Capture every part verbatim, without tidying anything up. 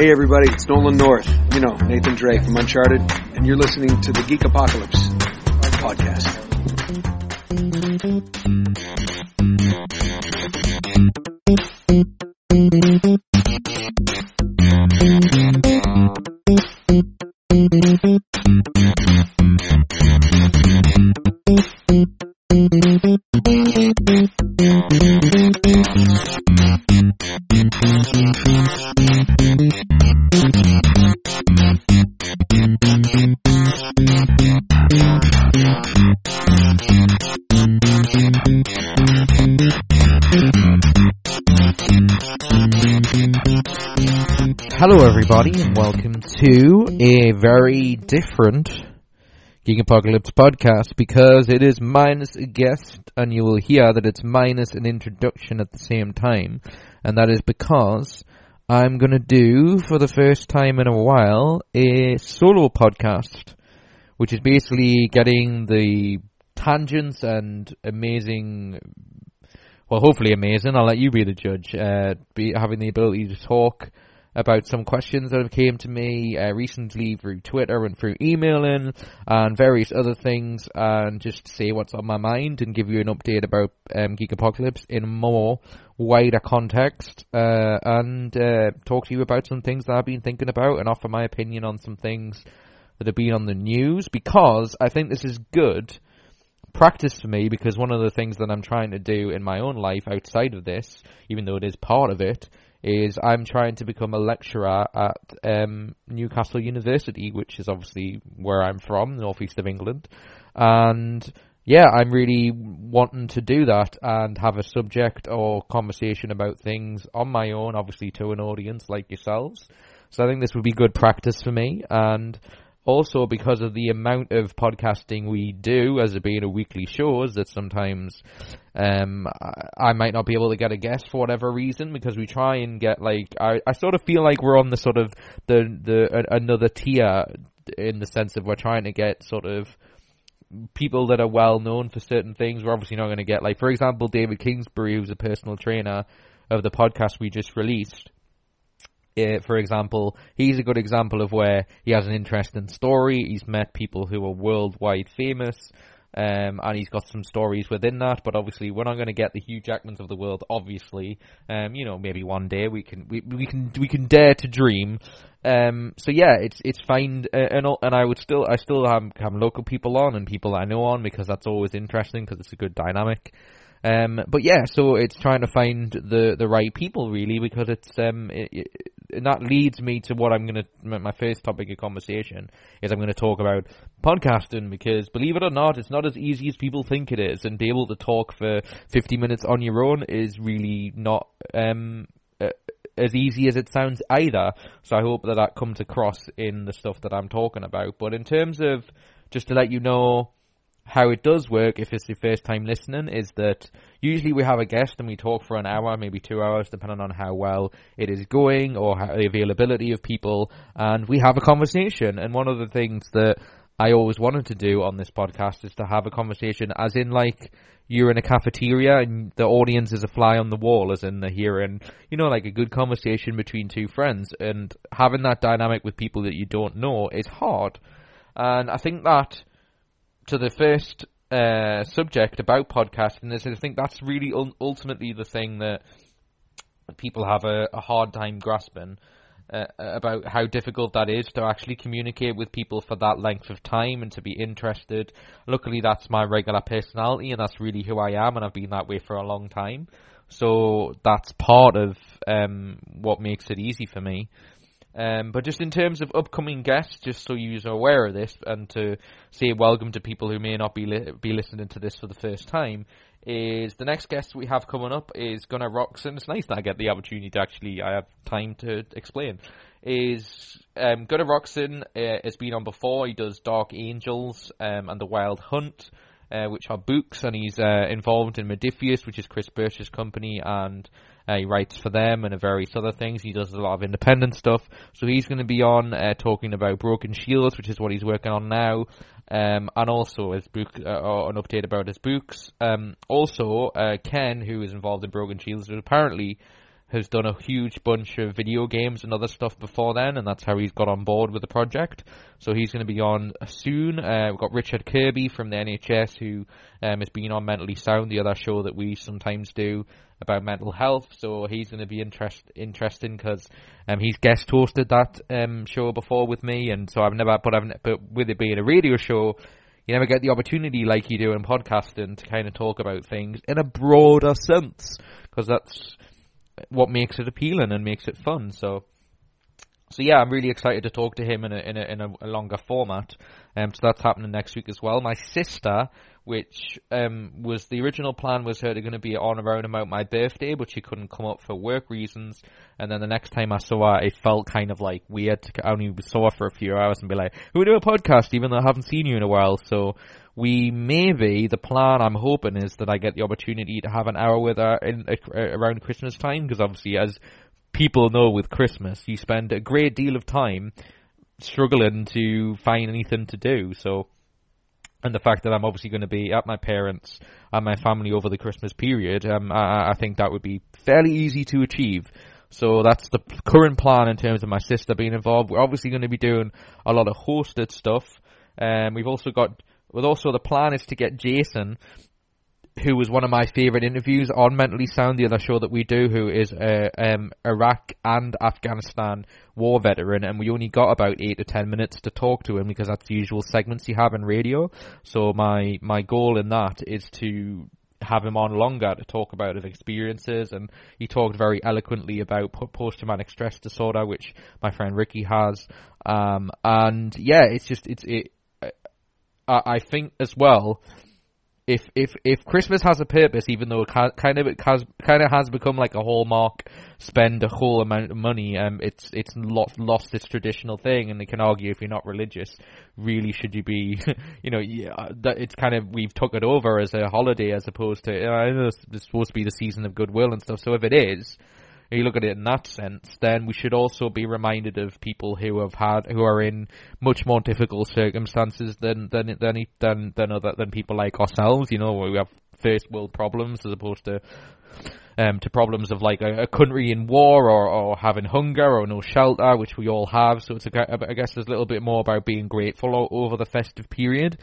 Hey everybody, it's Nolan North, you know, Nathan Drake from Uncharted, and you're listening to The Geek Apocalypse podcast. Hello everybody and welcome to a very different Geek Apocalypse podcast, because it is minus a guest, and you will hear that it's minus an introduction at the same time, and that is because I'm going to do, for the first time in a while, a solo podcast, which is basically getting the tangents and amazing, well hopefully amazing, I'll let you be the judge, uh, be having the ability to talk about some questions that have came to me uh, recently through Twitter and through emailing and various other things, and just say what's on my mind and give you an update about um, Geek Apocalypse in more wider context, uh, and uh, talk to you about some things that I've been thinking about and offer my opinion on some things that have been on the news, because I think this is good practice for me, because one of the things that I'm trying to do in my own life outside of this, even though it is part of it, is I'm trying to become a lecturer at um, Newcastle University, which is obviously where I'm from, northeast of England. And yeah, I'm really wanting to do that and have a subject or conversation about things on my own, obviously to an audience like yourselves. So I think this would be good practice for me. And also because of the amount of podcasting we do, as it being a weekly shows, that sometimes um, I, I might not be able to get a guest for whatever reason, because we try and get like, I, I sort of feel like we're on the sort of the, the uh, another tier, in the sense of we're trying to get sort of people that are well known for certain things. We're obviously not going to get, like, for example, David Kingsbury, who's a personal trainer of the podcast we just released. Uh, for example, he's a good example of where he has an interesting story, he's met people who are worldwide famous, um, and he's got some stories within that, but obviously we're not going to get the Hugh Jackmans of the world, obviously, um, you know, maybe one day we can, we, we can, we can dare to dream, um, so yeah, it's, it's fine, uh, and, and I would still, I still have, have local people on, and people I know on, because that's always interesting, because it's a good dynamic. Um, but yeah, so it's trying to find the, the right people really, because it's, um, it, it, and that leads me to what I'm going to, my first topic of conversation is I'm going to talk about podcasting, because believe it or not, it's not as easy as people think it is, and be able to talk for fifty minutes on your own is really not, um, uh, as easy as it sounds either. So I hope that that comes across in the stuff that I'm talking about. But in terms of, just to let you know, how it does work, if it's your first time listening, is that usually we have a guest and we talk for an hour, maybe two hours, depending on how well it is going or how the availability of people, and we have a conversation. And one of the things that I always wanted to do on this podcast is to have a conversation, as in like you're in a cafeteria and the audience is a fly on the wall, as in they're hearing, you know, like a good conversation between two friends. And having that dynamic with people that you don't know is hard. And I think that, to the first uh, subject about podcasting, is I think that's really un- ultimately the thing that people have a, a hard time grasping, uh, about how difficult that is to actually communicate with people for that length of time and to be interested. Luckily, that's my regular personality and that's really who I am, and I've been that way for a long time. So that's part of um, what makes it easy for me. Um, but just in terms of upcoming guests, just so you're aware of this, and to say welcome to people who may not be li- be listening to this for the first time, is the next guest we have coming up is Gunnar Roksen. It's nice that I get the opportunity to actually, I have time to explain. Is um, Gunnar Roksen uh, has been on before. He does Dark Angels um, and The Wild Hunt, uh, which are books, and he's uh, involved in Modiphius, which is Chris Birch's company, and Uh, he writes for them and various other things. He does a lot of independent stuff. So he's going to be on uh, talking about Broken Shields, which is what he's working on now, um, and also his book, uh, or an update about his books. Um, also, uh, Ken, who is involved in Broken Shields, apparently has done a huge bunch of video games and other stuff before then, and that's how he's got on board with the project. So he's going to be on soon. Uh, we've got Richard Kirby from the N H S, who um, has been on Mentally Sound, the other show that we sometimes do about mental health. So he's going to be interest, interesting because um, he's guest hosted that um, show before with me, and so I've never, but, I've, but with it being a radio show, you never get the opportunity like you do in podcasting to kind of talk about things in a broader sense, because that's what makes it appealing and makes it fun. So, so yeah, I'm really excited to talk to him in a in a, in a longer format. Um, so that's happening next week as well. My sister, which um was the original plan, was her to going to be on around about my birthday, but she couldn't come up for work reasons. And then the next time I saw her, it felt kind of like weird. I only saw her for a few hours and be like, "Who do a podcast?" Even though I haven't seen you in a while, so. We maybe, the plan I'm hoping is that I get the opportunity to have an hour with her in, uh, around Christmas time, because obviously, as people know with Christmas, you spend a great deal of time struggling to find anything to do. So, and the fact that I'm obviously going to be at my parents and my family over the Christmas period, um, I, I think that would be fairly easy to achieve. So that's the current plan in terms of my sister being involved. We're obviously going to be doing a lot of hosted stuff. Um, we've also got... Well, also the plan is to get Jason, who was one of my favourite interviews on Mentally Sound, the other show that we do, who is a um, Iraq and Afghanistan war veteran, and we only got about eight to ten minutes to talk to him because that's the usual segments you have in radio. So my my goal in that is to have him on longer to talk about his experiences, and he talked very eloquently about post-traumatic stress disorder, which my friend Ricky has. Um, and yeah, it's just it's it. I think as well, if if if Christmas has a purpose, even though it has, kind of it has kind of has become like a hallmark, spend a whole amount of money. Um, it's it's lost lost its traditional thing, and they can argue if you're not religious, really should you be? You know, yeah, that it's kind of we've took it over as a holiday as opposed to I know it's supposed to be the season of goodwill and stuff. So if it is, if you look at it in that sense, then we should also be reminded of people who have had, who are in much more difficult circumstances than than than than than, other, than people like ourselves. You know, we have first world problems as opposed to um to problems of like a, a country in war or, or having hunger or no shelter, which we all have. So it's a, I guess there's a little bit more about being grateful over the festive period.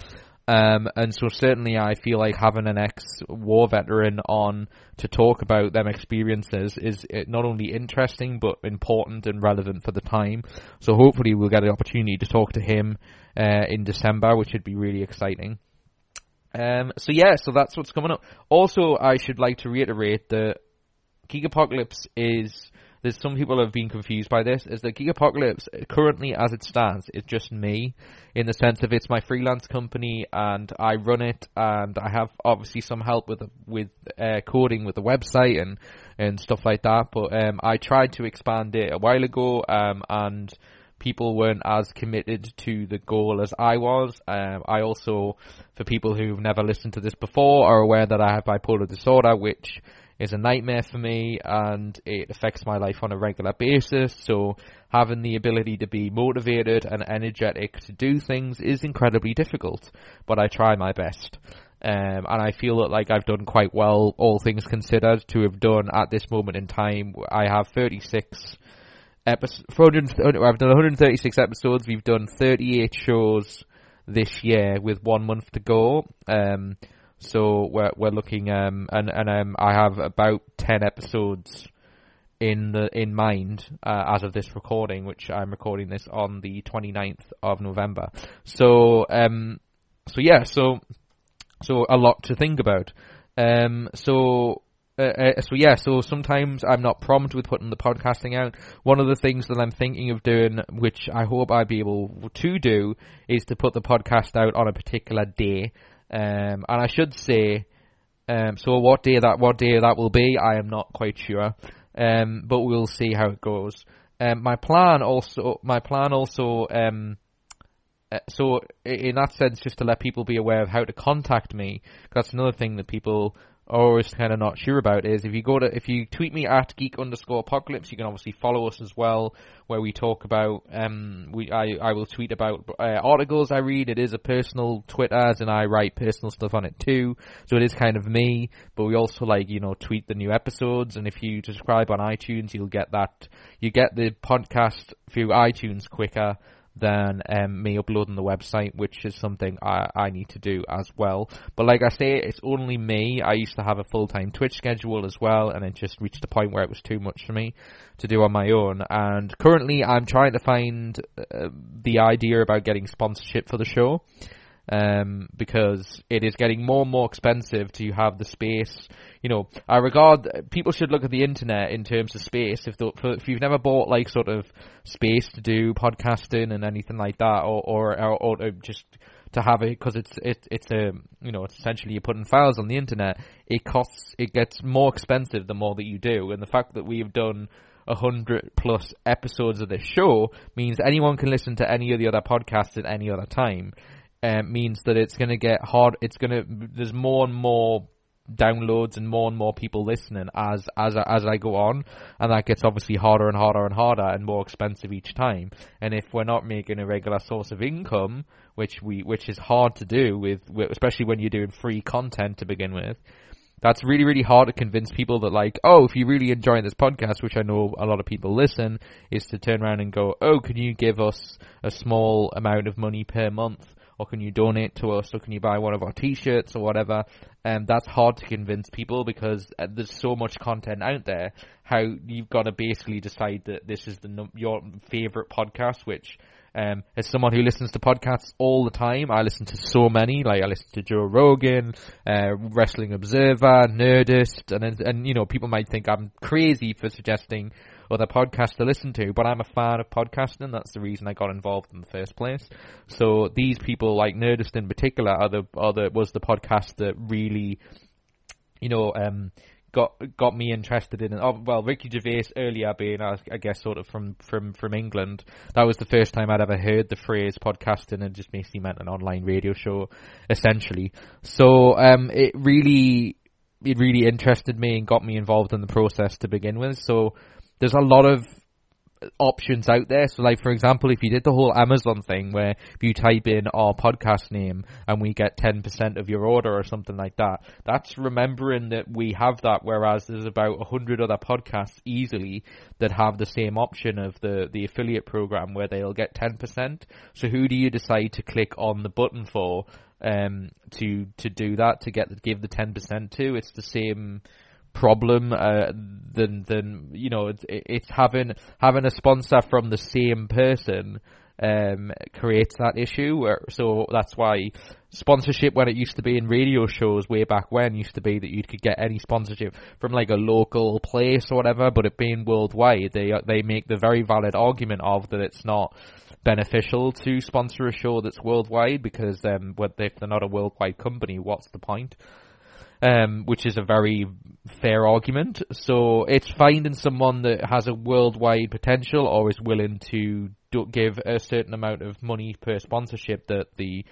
Um, and so certainly I feel like having an ex-war veteran on to talk about them experiences is not only interesting but important and relevant for the time. So hopefully we'll get an opportunity to talk to him uh, in December, which would be really exciting. Um, so yeah, so that's what's coming up. Also, I should like to reiterate that Geek Apocalypse is... There's some people have been confused by this, is that Geek Apocalypse currently as it stands is just me, in the sense of it's my freelance company and I run it, and I have obviously some help with with uh, coding with the website and, and stuff like that, but um, I tried to expand it a while ago um, and people weren't as committed to the goal as I was. Um, I also, for people who've never listened to this before, are aware that I have bipolar disorder, which... is a nightmare for me, and it affects my life on a regular basis. So having the ability to be motivated and energetic to do things is incredibly difficult, but I try my best. Um, and I feel that, like, I've done quite well, all things considered, to have done at this moment in time. I have thirty-six episodes, I've done one hundred thirty-six episodes, we've done thirty-eight shows this year with one month to go. Um, So we're we're looking um and and um I have about ten episodes in the in mind uh, as of this recording, which I'm recording this on the twenty-ninth of November. So um so yeah so so a lot to think about. Um so. Uh, so yeah, so sometimes I'm not prompt with putting the podcasting out. One of the things that I'm thinking of doing, which I hope I'll be able to do, is to put the podcast out on a particular day. Um, and I should say, um, so what day that what day that will be, I am not quite sure. Um, but we'll see how it goes. Um, my plan also, my plan also, um. Uh, so in that sense, just to let people be aware of how to contact me, 'cause that's another thing that people always kind of not sure about is if you go to if you tweet me at geek underscore apocalypse, you can obviously follow us as well, where we talk about um we I I will tweet about uh, articles I read. It is a personal Twitter, as and I write personal stuff on it too, so it is kind of me. But we also like you know tweet the new episodes, and if you subscribe on iTunes, you'll get that you get the podcast through iTunes quicker than um, me uploading the website, which is something I, I need to do as well. But like I say, it's only me. I used to have a full-time Twitch schedule as well, and it just reached a point where it was too much for me to do on my own. And currently I'm trying to find uh, the idea about getting sponsorship for the show, um, because it is getting more and more expensive to have the space. You know, I regard people should look at the internet in terms of space. If, the, if you've never bought like sort of space to do podcasting and anything like that, or or, or, or to just to have it, because it's it, it's a you know it's essentially you're putting files on the internet. It costs. It gets more expensive the more that you do, and the fact that we have done a hundred plus episodes of this show means anyone can listen to any of the other podcasts at any other time. Uh, means that it's going to get hard. It's going to there's more and more downloads and more and more people listening as as as I go on, and that gets obviously harder and harder and harder and more expensive each time. And if we're not making a regular source of income, which we which is hard to do with, especially when you're doing free content to begin with, that's really really hard to convince people that like, oh, if you're really enjoying this podcast, which I know a lot of people listen, is to turn around and go, oh, can you give us a small amount of money per month? Or can you donate to us? Or can you buy one of our t-shirts or whatever? And um, that's hard to convince people because uh, there's so much content out there. How you've got to basically decide that this is the num- your favorite podcast. Which, um, as someone who listens to podcasts all the time, I listen to so many. Like I listen to Joe Rogan, uh, Wrestling Observer, Nerdist, and and you know people might think I'm crazy for suggesting other podcasts to listen to, but I'm a fan of podcasting. That's the reason I got involved in the first place. So these people, like Nerdist in particular, are the, are the was the podcast that really, you know, um, got got me interested in it. Oh, well, Ricky Gervais earlier being, I guess, sort of from, from, from England, that was the first time I'd ever heard the phrase podcasting, and just basically meant an online radio show, essentially. So um, it really, it really interested me and got me involved in the process to begin with. So there's a lot of options out there. So like, for example, if you did the whole Amazon thing where if you type in our podcast name and we get ten percent of your order or something like that, that's remembering that we have that, whereas there's about one hundred other podcasts easily that have the same option of the, the affiliate program where they'll get ten percent. So who do you decide to click on the button for um, to to do that, to get give the ten percent to? It's the same problem uh, than than you know it's, it's having having a sponsor from the same person um creates that issue. So that's why sponsorship, when it used to be in radio shows way back when, used to be that you could get any sponsorship from like a local place or whatever, but it being worldwide, they they make the very valid argument of that it's not beneficial to sponsor a show that's worldwide, because um if they're not a worldwide company, what's the point? Um, which is a very fair argument. So it's finding someone that has a worldwide potential or is willing to do- give a certain amount of money per sponsorship that the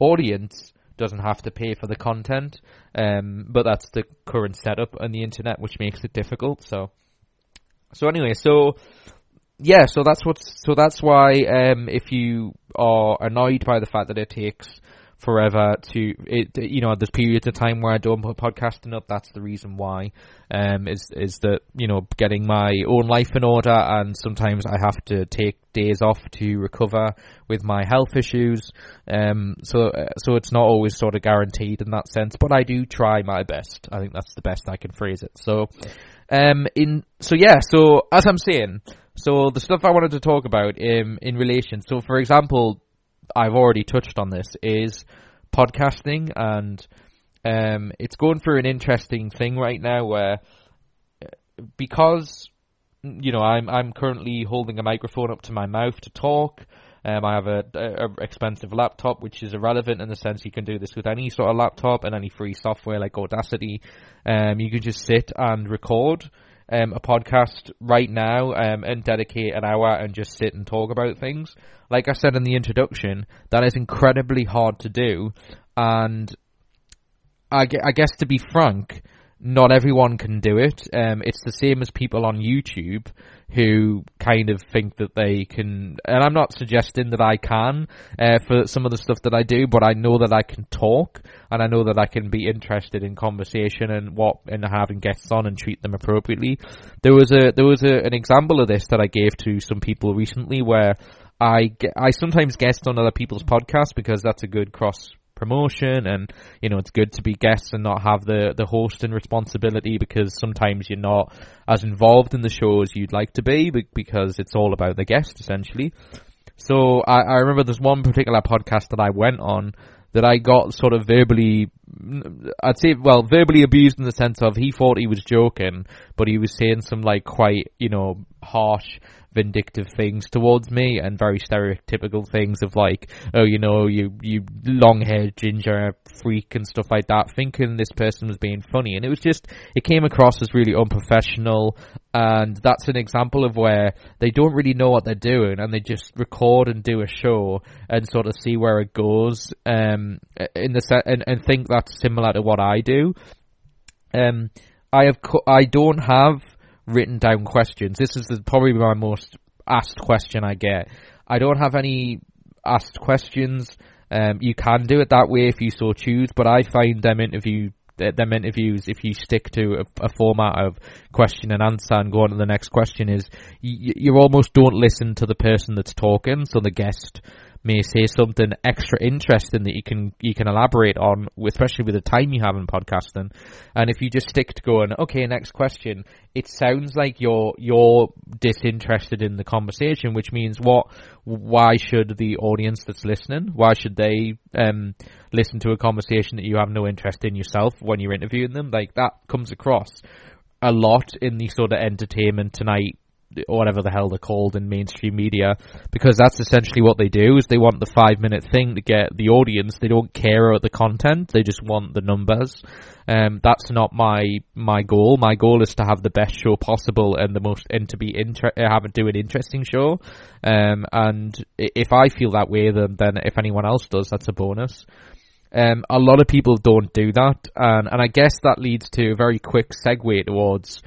audience doesn't have to pay for the content. Um, but that's the current setup on the internet, which makes it difficult. So, so anyway, so yeah, so that's what's, so that's why um, if you are annoyed by the fact that it takes forever to it, you know, there's periods of time where I don't put podcasting up. That's the reason why, um, is is that you know getting my own life in order, and sometimes I have to take days off to recover with my health issues. Um, so so it's not always sort of guaranteed in that sense, but I do try my best. I think that's the best I can phrase it. So, um, in so yeah, so as I'm saying, so the stuff I wanted to talk about in in relation. So for example, I've already touched on this, is podcasting, and um, it's going through an interesting thing right now where, because, you know, I'm I'm currently holding a microphone up to my mouth to talk. Um, I have a, a, a expensive laptop, which is irrelevant in the sense you can do this with any sort of laptop and any free software like Audacity. Um, you can just sit and record Um, a podcast right now um, and dedicate an hour and just sit and talk about things. Like I said in the introduction, that is incredibly hard to do, and I guess, to be frank, not everyone can do it. Um, it's the same as people on YouTube who kind of think that they can, and I'm not suggesting that I can uh, for some of the stuff that I do, but I know that I can talk, and I know that I can be interested in conversation and what and having guests on and treat them appropriately. There was a there was a, an example of this that I gave to some people recently, where I I sometimes guest on other people's podcasts because that's a good cross promotion, and you know, it's good to be guests and not have the the hosting responsibility, because sometimes you're not as involved in the show as you'd like to be, because it's all about the guest essentially. So I, I remember there's one particular podcast that I went on that I got sort of verbally, I'd say, well, verbally abused, in the sense of he thought he was joking, but he was saying some like quite, you know, harsh, vindictive things towards me, and very stereotypical things of like, oh, you know, you you long-haired ginger freak and stuff like that, thinking this person was being funny. And it was just, it came across as really unprofessional, and that's an example of where they don't really know what they're doing, and they just record and do a show and sort of see where it goes, um, in the set, and, and think that's similar to what I do. Um, I have co- I don't have written down questions. This is the, probably my most asked question I get. I don't have any asked questions. Um, you can do it that way if you so choose, but I find them interview them interviews, if you stick to a, a format of question and answer and go on to the next question, is you, you almost don't listen to the person that's talking. So the guest may say something extra interesting that you can you can elaborate on, especially with the time you have in podcasting. And if you just stick to going, okay, next question, it sounds like you're you're disinterested in the conversation, which means what? Why should the audience that's listening, why should they um, listen to a conversation that you have no interest in yourself when you're interviewing them? Like, that comes across a lot in the sort of Entertainment Tonight, or whatever the hell they're called in mainstream media, because that's essentially what they do, is they want the five minute thing to get the audience. They don't care about the content, they just want the numbers. Um, that's not my my goal. My goal is to have the best show possible, and the most, and to be inter- have do an interesting show. Um, and if I feel that way, then, then if anyone else does, that's a bonus. Um, a lot of people don't do that, and, and I guess that leads to a very quick segue towards,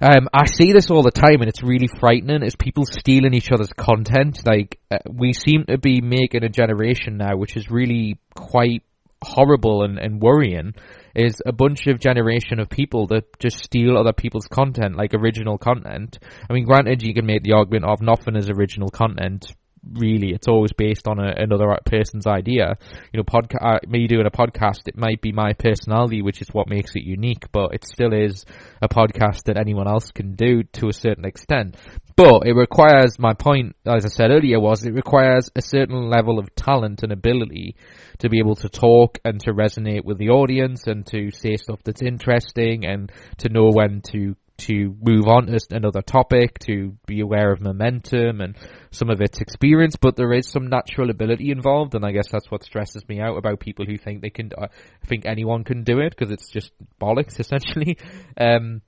Um, I see this all the time, and it's really frightening, is people stealing each other's content. Like, uh, we seem to be making a generation now, which is really quite horrible and, and worrying, is a bunch of generation of people that just steal other people's content, like original content. I mean, granted, you can make the argument of nothing is original content, really. It's always based on a, another person's idea. You know, podca- uh, me doing a podcast, it might be my personality, which is what makes it unique, but it still is a podcast that anyone else can do to a certain extent. But it requires, my point, as I said earlier, was it requires a certain level of talent and ability to be able to talk and to resonate with the audience, and to say stuff that's interesting, and to know when to to move on to another topic, to be aware of momentum and some of its experience. But there is some natural ability involved, and I guess that's what stresses me out about people who think they can, I think anyone can do it, because it's just bollocks essentially. Um,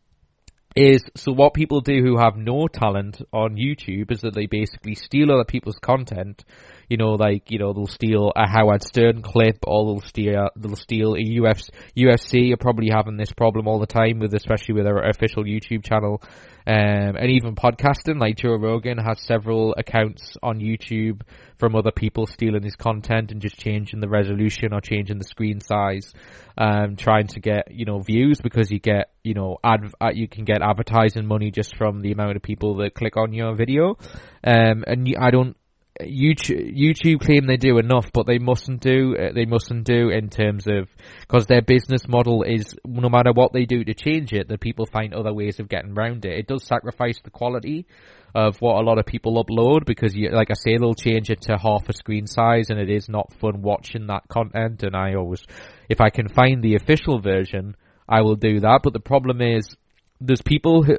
is, so what people do who have no talent on YouTube is that they basically steal other people's content. You know, like, you know, they'll steal a Howard Stern clip, or they'll steal, they'll steal a U F C. U F C are probably having this problem all the time, with, especially with their official YouTube channel. Um, and even podcasting, like Joe Rogan has several accounts on YouTube from other people stealing his content and just changing the resolution or changing the screen size, um, trying to get, you know, views, because you get, you know, ad, you can get advertising money just from the amount of people that click on your video. Um, and I don't, YouTube, YouTube claim they do enough, but they mustn't do, they mustn't do in terms of, because their business model is, no matter what they do to change it, the people find other ways of getting around it. It does sacrifice the quality of what a lot of people upload, because, you, like I say, they'll change it to half a screen size, and it is not fun watching that content. And I always, if I can find the official version, I will do that. But the problem is, there's people who,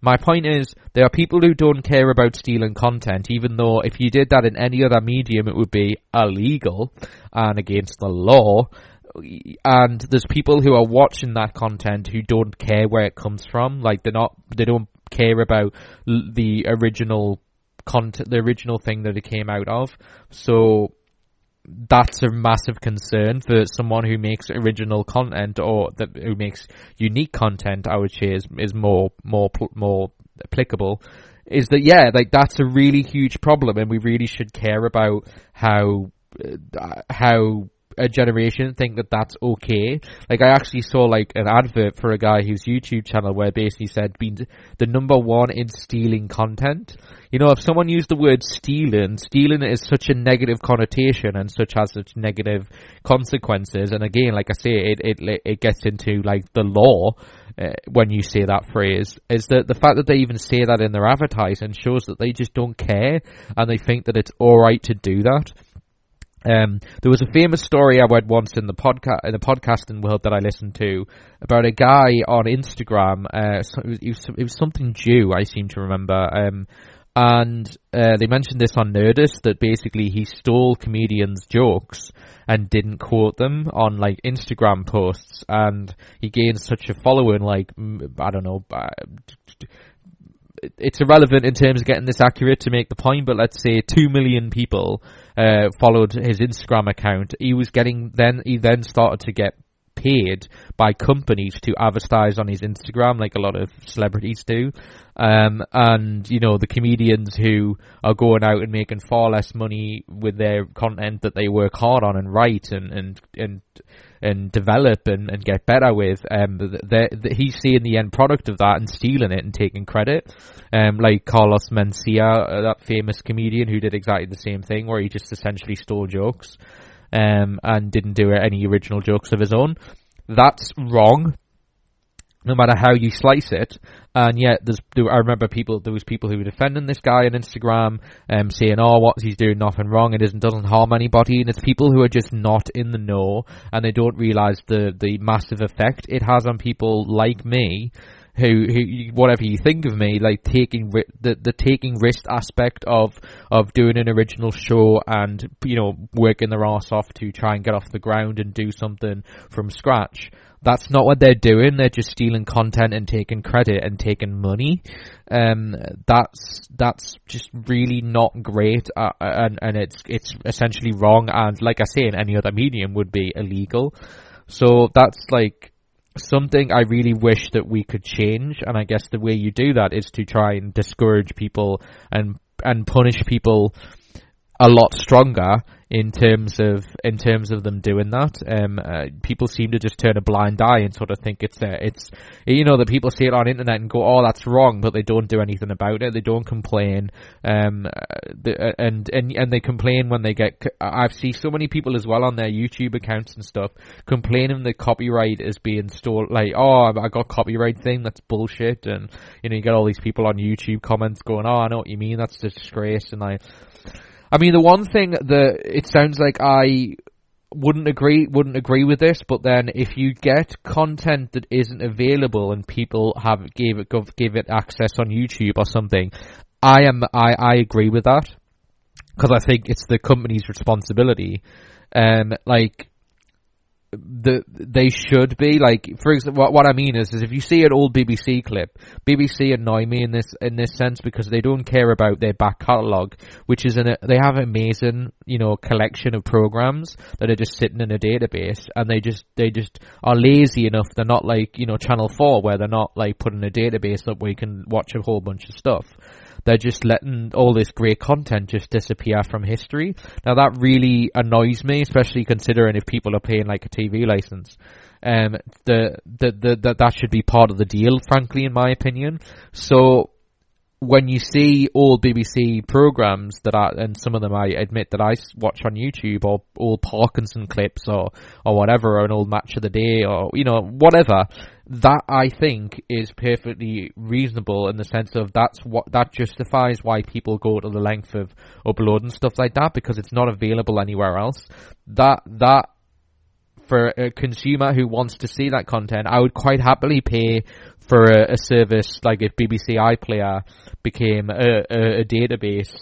my point is, there are people who don't care about stealing content, even though if you did that in any other medium, it would be illegal and against the law. And there's people who are watching that content who don't care where it comes from. Like, they're not, they don't care about the original content, the original thing that it came out of. So that's a massive concern for someone who makes original content or that who makes unique content. I would say is is more more more applicable. Is that yeah? Like that's a really huge problem, and we really should care about how uh, how a generation think that that's okay. Like I actually saw like an advert for a guy whose YouTube channel where basically said being the number one in stealing content. You know, if someone used the word stealing, stealing is such a negative connotation and such has such negative consequences. And again, like I say, it it it gets into like the law uh, when you say that phrase. Is that the fact that they even say that in their advertising shows that they just don't care and they think that it's all right to do that. Um, there was a famous story I read once in the podcast in the podcasting world that I listened to about a guy on Instagram. Uh, so it, was, it, was, it was something Jew, I seem to remember. Um, and uh, they mentioned this on Nerdist that basically he stole comedians' jokes and didn't quote them on like Instagram posts, and he gained such a following. Like I don't know. Uh, it's irrelevant in terms of getting this accurate to make the point, but let's say two million people uh, followed his Instagram account. He was getting then he then started to get paid by companies to advertise on his Instagram, like a lot of celebrities do. Um, and you know the comedians who are going out and making far less money with their content that they work hard on and write and and and. and develop and, and get better with, um, they're, they're, he's seeing the end product of that and stealing it and taking credit, um, like Carlos Mencia, that famous comedian who did exactly the same thing where he just essentially stole jokes um, and didn't do any original jokes of his own. That's wrong, no matter how you slice it. And yet, there's, I remember people. There was people who were defending this guy on Instagram, um, saying, "Oh, what he's doing, nothing wrong. It isn't doesn't harm anybody." And it's people who are just not in the know, and they don't realize the the massive effect it has on people like me, who who whatever you think of me, like taking the the taking risk aspect of of doing an original show and you know working their ass off to try and get off the ground and do something from scratch. That's not what they're doing. They're just stealing content and taking credit and taking money. Um, that's that's just really not great, uh, and and it's it's essentially wrong. And like I say, in any other medium would be illegal. So that's like something I really wish that we could change. And I guess the way you do that is to try and discourage people and and punish people a lot stronger in terms of in terms of them doing that. Um, uh, people seem to just turn a blind eye and sort of think it's uh, it's you know the people see it on internet and go, oh, that's wrong, but they don't do anything about it. They don't complain. Um, the, and and and they complain when they get. I've seen so many people as well on their YouTube accounts and stuff complaining that copyright is being stolen. Like, oh, I got copyright thing. That's bullshit. And you know you get all these people on YouTube comments going, oh, I know what you mean. That's a disgrace. And I. I mean, the one thing that it sounds like I wouldn't agree wouldn't agree with this, but then if you get content that isn't available and people have gave it give it access on YouTube or something, I am I, I agree with that because I think it's the company's responsibility. Um, like the they should be like for example, what, what I mean is is if you see an old B B C clip, B B C annoy me in this in this sense because they don't care about their back catalogue, which is an they have an amazing you know collection of programs that are just sitting in a database, and they just they just are lazy enough. They're not like you know Channel four where they're not like putting a database up where you can watch a whole bunch of stuff. They're just letting all this great content just disappear from history. Now, that really annoys me, especially considering if people are paying, like, a T V license. Um, the, the, the, the, that should be part of the deal, frankly, in my opinion. So when you see old B B C programs that are, and some of them I admit that I watch on YouTube, or old Parkinson clips or, or whatever, or an old Match of the Day, or, you know, whatever, that I think is perfectly reasonable in the sense of that's what, that justifies why people go to the length of uploading stuff like that because it's not available anywhere else. That, that, for a consumer who wants to see that content, I would quite happily pay for a, a service like if B B C iPlayer became a, a, a database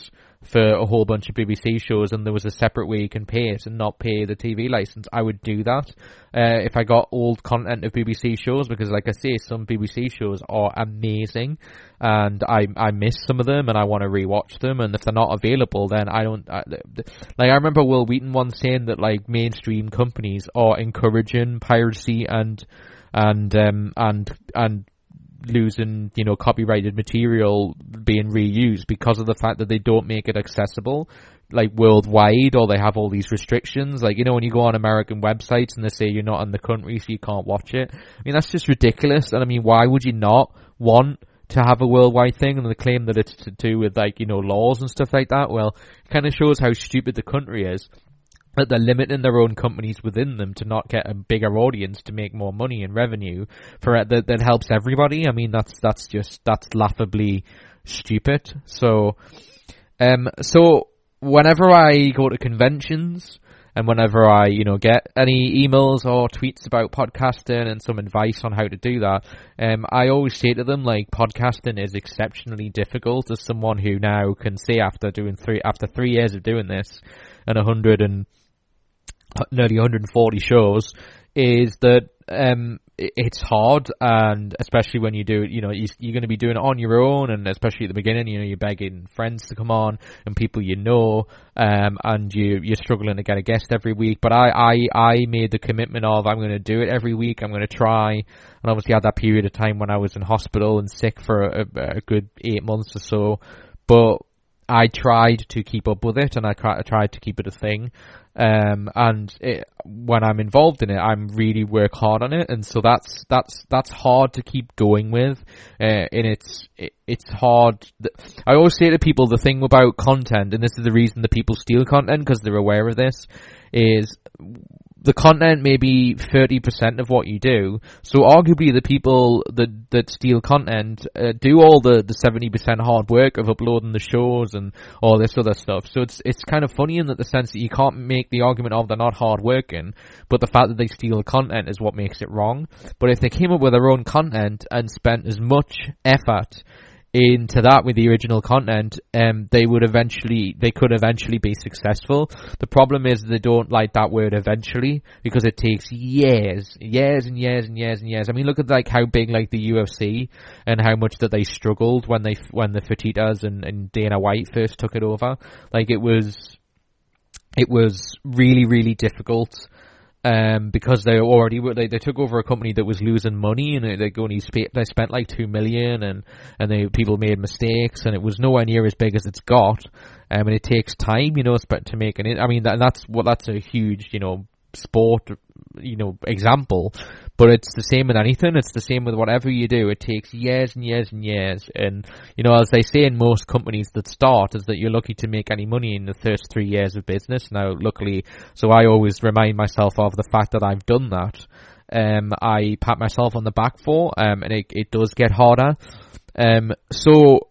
for a whole bunch of B B C shows and there was a separate where you can pay it and not pay the T V license, I would do that uh, if I got old content of B B C shows, because like I say, some B B C shows are amazing and I I miss some of them and I want to rewatch them, and if they're not available then I don't I, like I remember Will Wheaton once saying that like mainstream companies are encouraging piracy and and um and and losing, you know, copyrighted material being reused because of the fact that they don't make it accessible like worldwide, or they have all these restrictions, like, you know, when you go on American websites and they say you're not in the country so you can't watch it. I mean, that's just ridiculous. And I mean, why would you not want to have a worldwide thing? And the claim that it's to do with, like, you know, laws and stuff like that, well, it kind of shows how stupid the country is, that they're limiting their own companies within them to not get a bigger audience to make more money and revenue for it, that, that helps everybody. I mean, that's that's just that's laughably stupid. So, um, so whenever I go to conventions and whenever I, you know, get any emails or tweets about podcasting and some advice on how to do that, um, I always say to them, like, podcasting is exceptionally difficult. As someone who now can say after doing three after three years of doing this and a hundred and nearly one hundred forty shows, is that um it's hard, and especially when you do it, you know, you're going to be doing it on your own, and especially at the beginning, you know, you're begging friends to come on and people you know, um and you you're struggling to get a guest every week. But i i i made the commitment of, I'm going to do it every week, I'm going to try. And obviously I had that period of time when I was in hospital and sick for a, a good eight months or so, but I tried to keep up with it, and I tried to keep it a thing. Um, and it, when I'm involved in it, I'm really work hard on it. And so that's, that's, that's hard to keep going with. Uh, and it's, it, it's hard. I always say to people, the thing about content, and this is the reason that people steal content, because they're aware of this, is the content may be thirty percent of what you do. So arguably the people that, that steal content uh, do all the, the seventy percent hard work of uploading the shows and all this other stuff. So it's it's kind of funny in that the sense that you can't make the argument of they're not hard working, but the fact that they steal content is what makes it wrong. But if they came up with their own content and spent as much effort into that with the original content, um, they would eventually, they could eventually be successful. The problem is they don't like that word eventually, because it takes years, years and years and years and years. I mean, look at like how big like the U F C and how much that they struggled when they, when the Fertittas and, and Dana White first took it over. Like it was, it was really, really difficult. Um, because they already were, they, they took over a company that was losing money, and they, they only sp- they spent like two million, and and they people made mistakes, and it was nowhere near as big as it's got. Um, and it takes time, you know, to make an. I mean, that, that's what well, that's a huge, you know, sport, you know, example. But it's the same with anything. It's the same with whatever you do. It takes years and years and years. And you know, as they say in most companies that start, is that you're lucky to make any money in the first three years of business. Now, luckily, so I always remind myself of the fact that I've done that. Um, I pat myself on the back for, um, and it, it does get harder. Um, so.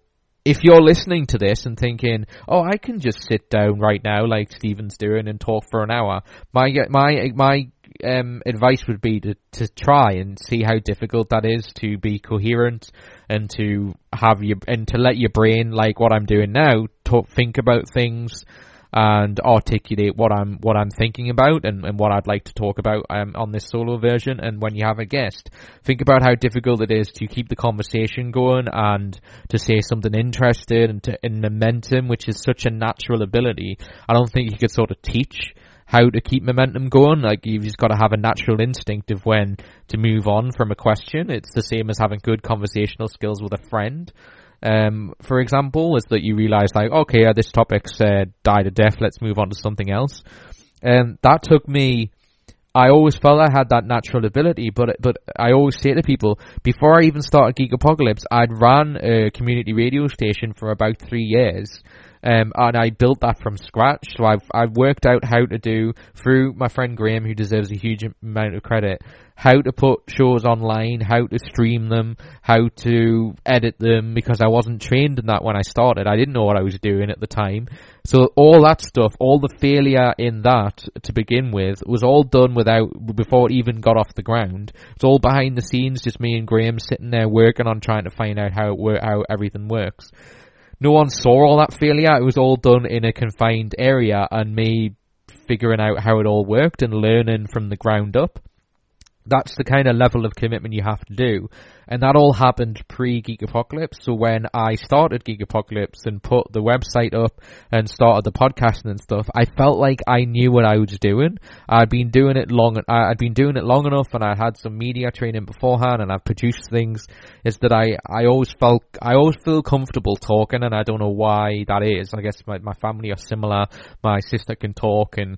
If you're listening to this and thinking, oh, I can just sit down right now like Stephen's doing and talk for an hour, my my my um, advice would be to, to try and see how difficult that is, to be coherent and to have your, and to let your brain, like what I'm doing now, talk, think about things and articulate what I'm what I'm thinking about and, and what I'd like to talk about um, on this solo version. And when you have a guest, think about how difficult it is to keep the conversation going and to say something interesting and to in momentum, which is such a natural ability. I don't think you could sort of teach how to keep momentum going. Like, you've just got to have a natural instinct of when to move on from a question. It's the same as having good conversational skills with a friend. Um, for example, is that you realise, like, okay, yeah, this topic's uh, died a death, let's move on to something else. And that took me, I always felt I had that natural ability, but but I always say to people, before I even started Geek Apocalypse, I'd ran a community radio station for about three years. Um, and I built that from scratch. So I've, I've worked out how to do, through my friend Graham, who deserves a huge amount of credit, how to put shows online, how to stream them, how to edit them, because I wasn't trained in that when I started. I didn't know what I was doing at the time. So all that stuff, all the failure in that to begin with, was all done without, before it even got off the ground. It's all behind the scenes, just me and Graham sitting there working on trying to find out how it wor- how everything works. no one saw all that failure. It was all done in a confined area, and me figuring out how it all worked and learning from the ground up. That's the kind of level of commitment you have to do. And that all happened pre-Geek Apocalypse. So when I started Geek Apocalypse and put the website up and started the podcasting and stuff, I felt like I knew what I was doing. I'd been doing it long, I'd been doing it long enough, and I had some media training beforehand, and I've produced things. Is that I, I always felt, I always feel comfortable talking, and I don't know why that is. I guess my, my family are similar. My sister can talk, and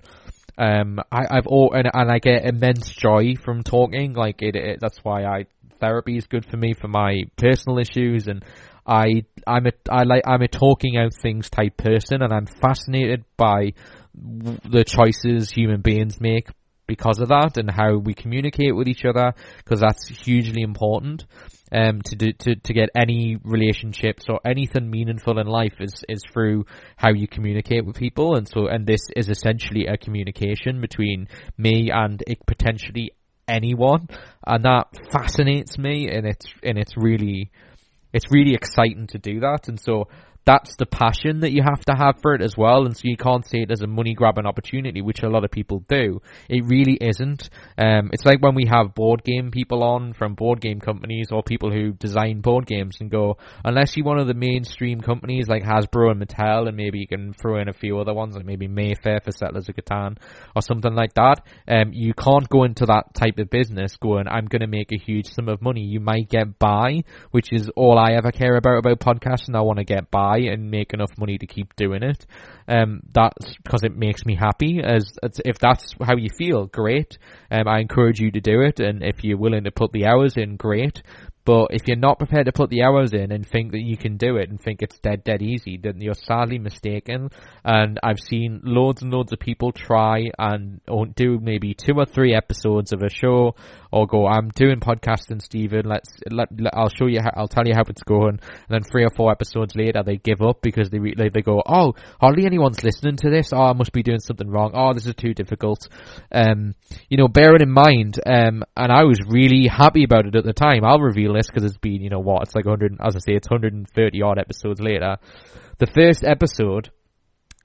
Um, I, I've all, and, and I get immense joy from talking. Like it, it, that's why I therapy is good for me for my personal issues. And I, I'm a, I like, I'm a talking out things type person, and I'm fascinated by the choices human beings make because of that, and how we communicate with each other, because that's hugely important. Um, to do, to to get any relationships or anything meaningful in life is is through how you communicate with people, and so and this is essentially a communication between me and it potentially anyone, and that fascinates me, and it's and it's really it's really exciting to do that, and so. That's the passion that you have to have for it as well, and so you can't see it as a money grabbing opportunity, which a lot of people do. It really isn't. Um, it's like when we have board game people on from board game companies or people who design board games, and go, unless you're one of the mainstream companies like Hasbro and Mattel, and maybe you can throw in a few other ones like maybe Mayfair for Settlers of Catan or something like that, um, you can't go into that type of business going, I'm going to make a huge sum of money. You might get by, which is all I ever care about about podcasting. I want to get by and make enough money to keep doing it. Um, that's because it makes me happy. As, as if that's how you feel, great. Um, I encourage you to do it, and if you're willing to put the hours in, great. But if you're not prepared to put the hours in and think that you can do it and think it's dead, dead easy, then you're sadly mistaken. And I've seen loads and loads of people try and do maybe two or three episodes of a show, or go, I'm doing podcasting, Stephen. Let's let, let I'll show you. How, I'll tell you how it's going. And then three or four episodes later, they give up because they they, they go, oh, hardly anyone's listening to this. Oh, I must be doing something wrong. Oh, this is too difficult. Um, you know, bearing in mind, um, and I was really happy about it at the time. I'll reveal it. Because it's been, you know what, it's like one hundred, as I say, it's one hundred thirty odd episodes later. The first episode,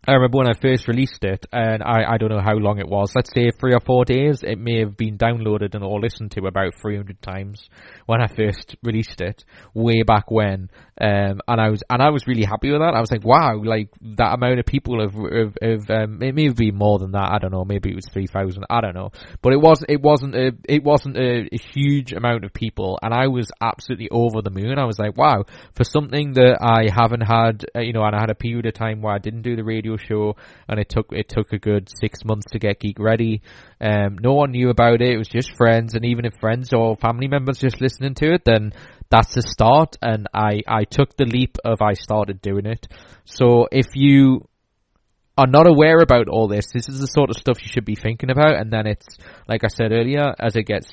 I remember when I first released it, and I, I don't know how long it was, let's say three or four days, it may have been downloaded and or listened to about three hundred times when I first released it, way back when, um, and I was and I was really happy with that. I was like, wow, like, that amount of people have, have, have um, it may have been more than that, I don't know, maybe it was three thousand, I don't know, but it wasn't, it wasn't, a, it wasn't a, a huge amount of people, and I was absolutely over the moon. I was like, wow, for something that I haven't had, you know, and I had a period of time where I didn't do the radio show, and it took it took a good six months to get Geek ready. Um, no one knew about it. It was just friends, and even if friends or family members just listening to it, then that's a start. And I I took the leap of I started doing it. So if you are not aware about all this, this is the sort of stuff you should be thinking about. And then it's like I said earlier, as it gets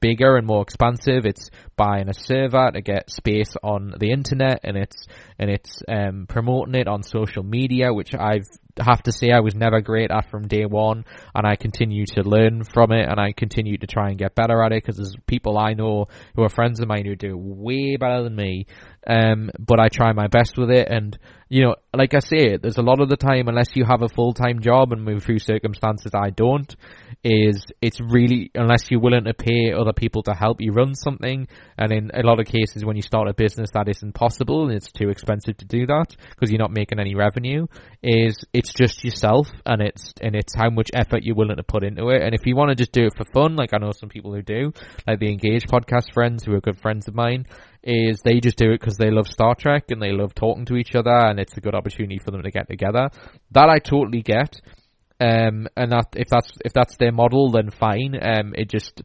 bigger and more expansive, it's buying a server to get space on the internet, and it's and it's um promoting it on social media, which I've have to say I was never great at from day one, and I continue to learn from it, and I continue to try and get better at it, because there's people I know who are friends of mine who do way better than me, um but I try my best with it. And you know, like I say, there's a lot of the time, unless you have a full-time job, and move through circumstances I don't, is it's really, unless you're willing to pay other people to help you run something, and in a lot of cases when you start a business that isn't possible, and it's too expensive to do that because you're not making any revenue, is it's It's just yourself, and it's and it's how much effort you're willing to put into it. And if you want to just do it for fun, like I know some people who do, like the Engage podcast friends who are good friends of mine, is they just do it because they love Star Trek and they love talking to each other, and it's a good opportunity for them to get together. That I totally get, um, and that if that's if that's their model, then fine. Um, it just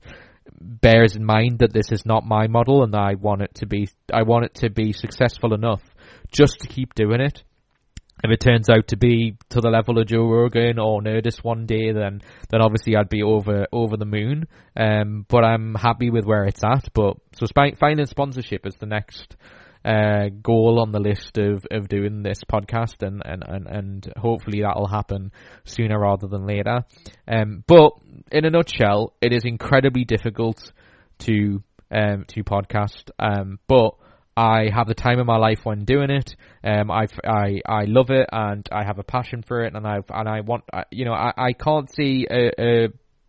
bears in mind that this is not my model, and I want it to be I want it to be successful enough just to keep doing it. If it turns out to be to the level of Joe Rogan or Nerdist one day, then then obviously I'd be over over the moon. Um, but I'm happy with where it's at. But so sp- finding sponsorship is the next uh, goal on the list of, of doing this podcast, and, and, and, and hopefully that'll happen sooner rather than later. Um, but in a nutshell, it is incredibly difficult to um to podcast. Um, but I have the time of my life when doing it. Um, I I I love it, and I have a passion for it, and I and I want I, you know I, I can't see a, a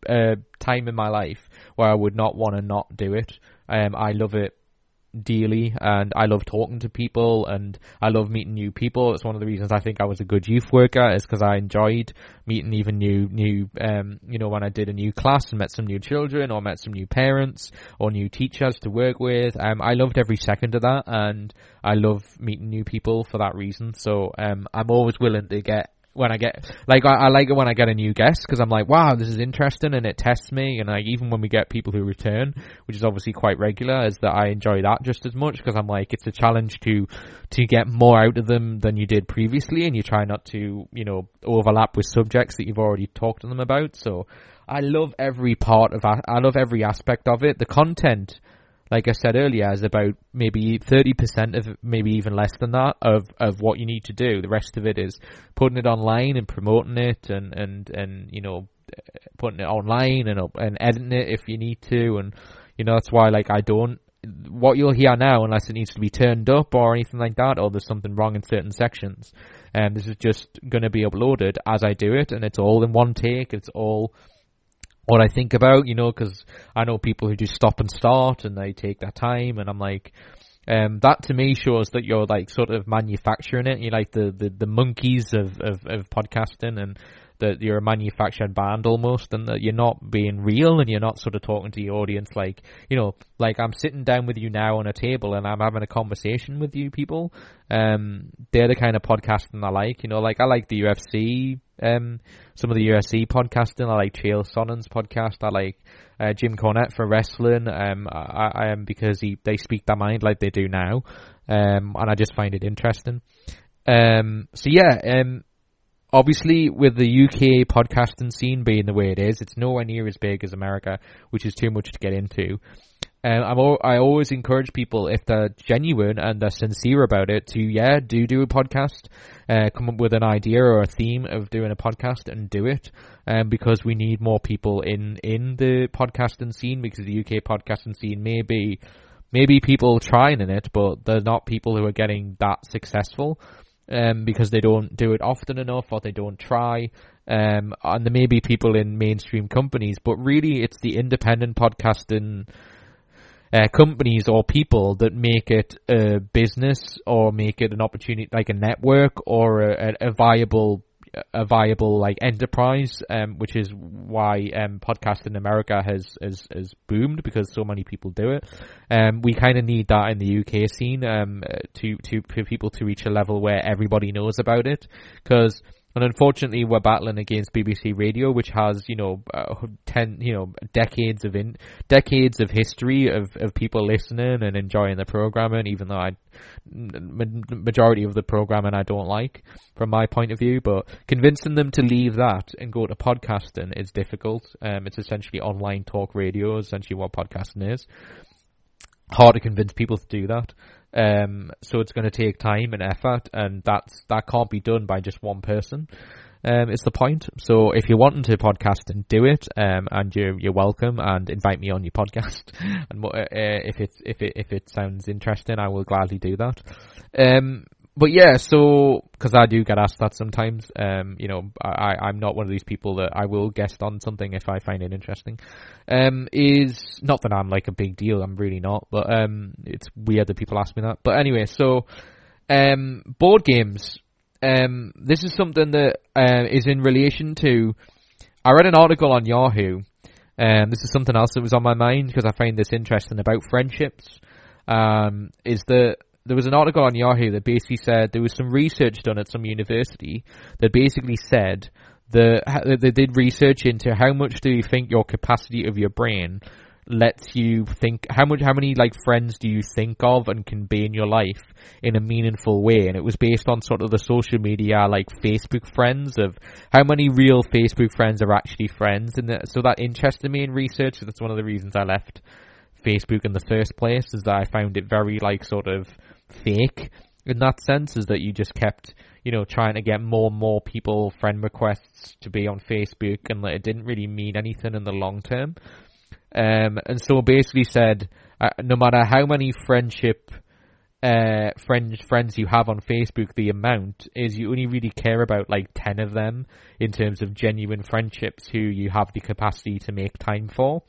a time in my life where I would not want to not do it. Um, I love it dearly, and I love talking to people, and I love meeting new people. It's one of the reasons I think I was a good youth worker, is because I enjoyed meeting even new new um you know when I did a new class and met some new children, or met some new parents or new teachers to work with. um I loved every second of that, and I love meeting new people for that reason. So um I'm always willing to get when I get like I, I like it when I get a new guest, because I'm like, wow, this is interesting, and it tests me. And like, even when we get people who return, which is obviously quite regular, is that I enjoy that just as much, because I'm like, it's a challenge to to get more out of them than you did previously, and you try not to you know overlap with subjects that you've already talked to them about. So I love every part of I love every aspect of it. The content, like I said earlier, is about maybe thirty percent of, maybe even less than that, of, of what you need to do. The rest of it is putting it online and promoting it, and, and, and you know, putting it online and and editing it if you need to. And, you know, that's why, like, I don't, what you'll hear now, unless it needs to be turned up or anything like that, or there's something wrong in certain sections, um, this is just going to be uploaded as I do it, and it's all in one take. It's all what I think about, you know, because I know people who just stop and start, and they take their time, and I'm like, um, that to me shows that you're like sort of manufacturing it. You're like the, the, the monkeys of, of, of podcasting, and that you're a manufactured band almost, and that you're not being real, and you're not sort of talking to your audience like, you know, like I'm sitting down with you now on a table, and I'm having a conversation with you people. Um, they're the kind of podcasting I like, you know, like I like the U F C. Um, some of the U F C podcasting. I like Chael Sonnen's podcast. I like uh, Jim Cornette for wrestling. Um, I, I am because he they speak their mind like they do now. Um, and I just find it interesting. Um, so yeah. Um, obviously with the U K podcasting scene being the way it is, it's nowhere near as big as America, which is too much to get into. And I'm all, I always encourage people, if they're genuine and they're sincere about it, to, yeah, do do a podcast, uh, come up with an idea or a theme of doing a podcast and do it, um, because we need more people in, in the podcasting scene, because the U K podcasting scene may be, maybe people trying in it, but they're not people who are getting that successful, um, because they don't do it often enough, or they don't try. Um, and there may be people in mainstream companies, but really it's the independent podcasting Uh, companies or people that make it a business, or make it an opportunity, like a network, or a, a viable a viable like enterprise, um, which is why um, podcasting in America has, has, has boomed, because so many people do it. Um, we kind of need that in the U K scene, um, to, to for people to reach a level where everybody knows about it, because and unfortunately, we're battling against B B C Radio, which has, you know, uh, ten, you know, decades of in, decades of history of, of people listening and enjoying the programming, even though I, majority of the programming I don't like from my point of view. But convincing them to leave that and go to podcasting is difficult. Um, it's essentially online talk radio, essentially what podcasting is. Hard to convince people to do that. Um, so it's going to take time and effort, and that's that can't be done by just one person. Um, it's the point. So if you're wanting to podcast, and do it, um, and you're you're welcome, and invite me on your podcast. And uh, if it's if it if it sounds interesting, I will gladly do that. Um, but yeah, so because I do get asked that sometimes. Um, you know, I I'm not one of these people that I will guest on something if I find it interesting. Um, is not that I'm like a big deal. I'm really not. But um, it's weird that people ask me that. But anyway, so um, board games. Um, this is something that uh, is in relation to. I read an article on Yahoo. Um, this is something else that was on my mind because I find this interesting about friendships. Um, is that. There was an article on Yahoo that basically said there was some research done at some university that basically said that they did research into how much do you think your capacity of your brain lets you think, how much, how many like friends do you think of and convey in your life in a meaningful way. And it was based on sort of the social media, like Facebook friends, of how many real Facebook friends are actually friends. And that, so that interested me in research. So that's one of the reasons I left Facebook in the first place, is that I found it very like sort of fake in that sense, is that you just kept you know trying to get more and more people friend requests to be on Facebook, and that it didn't really mean anything in the long term. Um and so basically said uh, no matter how many friendship uh, friends friends you have on Facebook, the amount is you only really care about like ten of them in terms of genuine friendships who you have the capacity to make time for.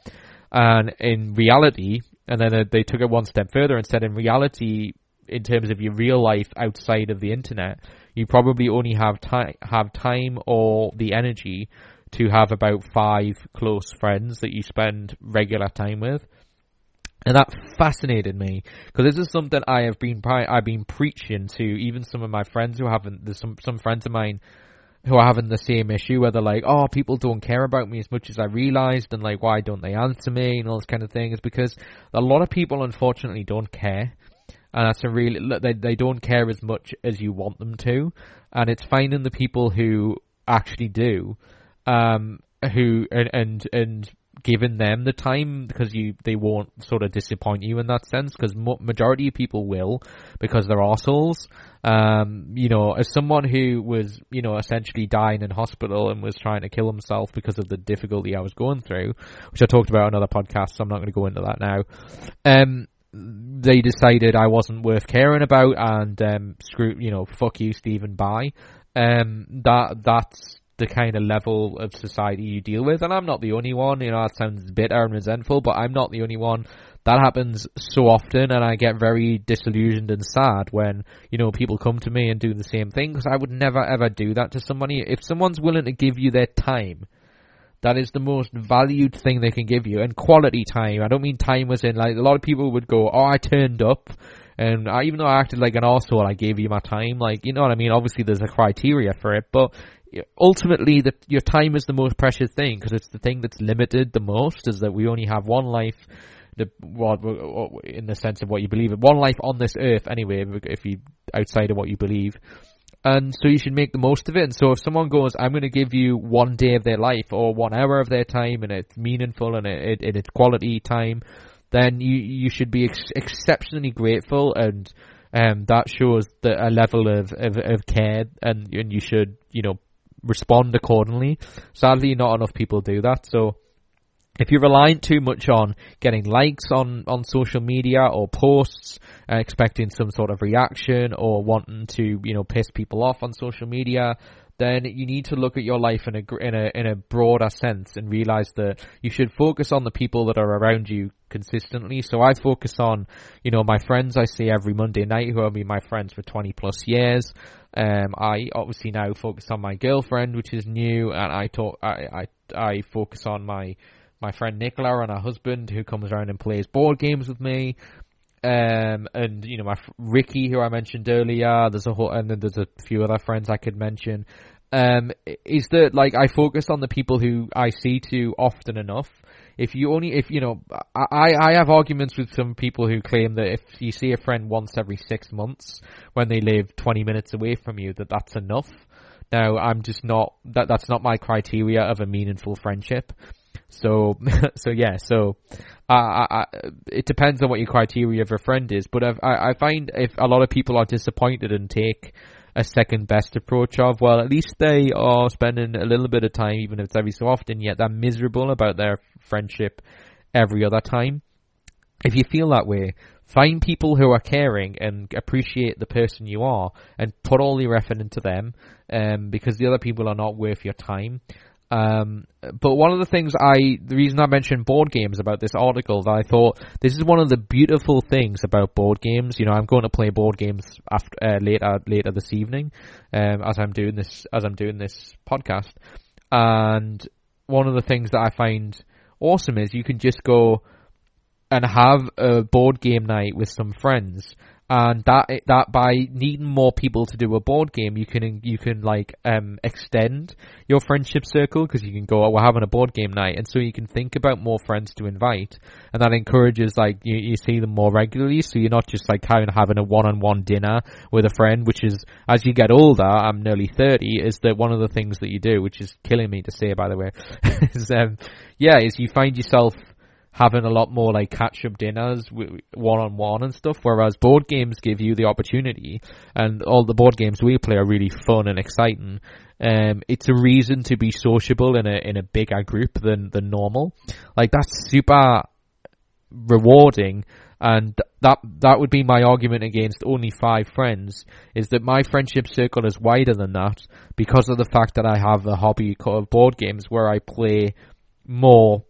And in reality, and then they took it one step further and said in reality, in terms of your real life outside of the internet, you probably only have time have time or the energy to have about five close friends that you spend regular time with. And that fascinated me, because this is something I have been I've been preaching to even some of my friends who haven't. There's some some friends of mine who are having the same issue where they're like, "Oh, people don't care about me as much as I realized, and like, why don't they answer me?" and all this kind of thing. Is because a lot of people unfortunately don't care, and that's a really they they don't care as much as you want them to, and it's finding the people who actually do, um, who and and and. Giving them the time, because you they won't sort of disappoint you in that sense, because mo- majority of people will, because they're arseholes. Um, you know, as someone who was, you know, essentially dying in hospital and was trying to kill himself because of the difficulty I was going through, which I talked about on another podcast, so I'm not going to go into that now. Um, they decided I wasn't worth caring about, and um, screw, you know, fuck you, Stephen, bye. Um, that that's the kind of level of society you deal with, and I'm not the only one. You know, that sounds bitter and resentful, but I'm not the only one. That happens so often, and I get very disillusioned and sad when, you know, people come to me and do the same thing, because I would never ever do that to somebody. If someone's willing to give you their time, that is the most valued thing they can give you, and quality time. I don't mean time as in like a lot of people would go, "Oh, I turned up, and I, even though I acted like an arsehole, I gave you my time." Like, you know what I mean? Obviously, there's a criteria for it, but ultimately, the, your time is the most precious thing, because it's the thing that's limited the most, is that we only have one life, the, well, in the sense of what you believe in, one life on this earth anyway, if you outside of what you believe. And so you should make the most of it. And so if someone goes, "I'm going to give you one day of their life or one hour of their time, and it's meaningful and it, it, and it's quality time," then you, you should be ex- exceptionally grateful, and um, that shows the, a level of, of, of care, and, and you should, you know, respond accordingly. Sadly, not enough people do that. So if you're reliant too much on getting likes on, on social media or posts, uh, expecting some sort of reaction, or wanting to, you know, piss people off on social media, then you need to look at your life in a, in a, in a broader sense, and realize that you should focus on the people that are around you consistently. So I focus on, you know, my friends I see every Monday night, who have been my friends for twenty plus years. Um, I obviously now focus on my girlfriend, which is new, and I talk, I, I, I focus on my, my friend Nicola and her husband, who comes around and plays board games with me. Um, and, you know, my fr- Ricky, who I mentioned earlier, there's a whole, and then there's a few other friends I could mention. Um, is that, like, I focus on the people who I see too often enough. If you only, if, you know, I, I have arguments with some people who claim that if you see a friend once every six months when they live twenty minutes away from you, that that's enough. Now, I'm just not, that, that's not my criteria of a meaningful friendship. So, so yeah, so, uh, I, I, it depends on what your criteria of a friend is, but I've, I, I find if a lot of people are disappointed and take a second best approach of, well, at least they are spending a little bit of time, even if it's every so often, yet they're miserable about their friendship every other time. If you feel that way, find people who are caring and appreciate the person you are, and put all your effort into them, um, because the other people are not worth your time. Um, but one of the things I, the reason I mentioned board games about this article, that I thought this is one of the beautiful things about board games. You know, I'm going to play board games after, uh, later, later this evening, um, as I'm doing this, as I'm doing this podcast. And one of the things that I find awesome is you can just go and have a board game night with some friends. And that, that by needing more people to do a board game, you can, you can like, um, extend your friendship circle, because you can go, "Oh, we're having a board game night." And so you can think about more friends to invite. And that encourages, like, you, you see them more regularly. So you're not just like kind of having a one-on-one dinner with a friend, which is, as you get older, I'm nearly thirty, is that one of the things that you do, which is killing me to say, by the way, is, um, yeah, is you find yourself having a lot more like catch-up dinners one-on-one and stuff, whereas board games give you the opportunity, and all the board games we play are really fun and exciting. Um, it's a reason to be sociable in a in a bigger group than, than normal. Like, that's super rewarding, And that that would be my argument against only five friends, is that my friendship circle is wider than that because of the fact that I have a hobby called board games, where I play more,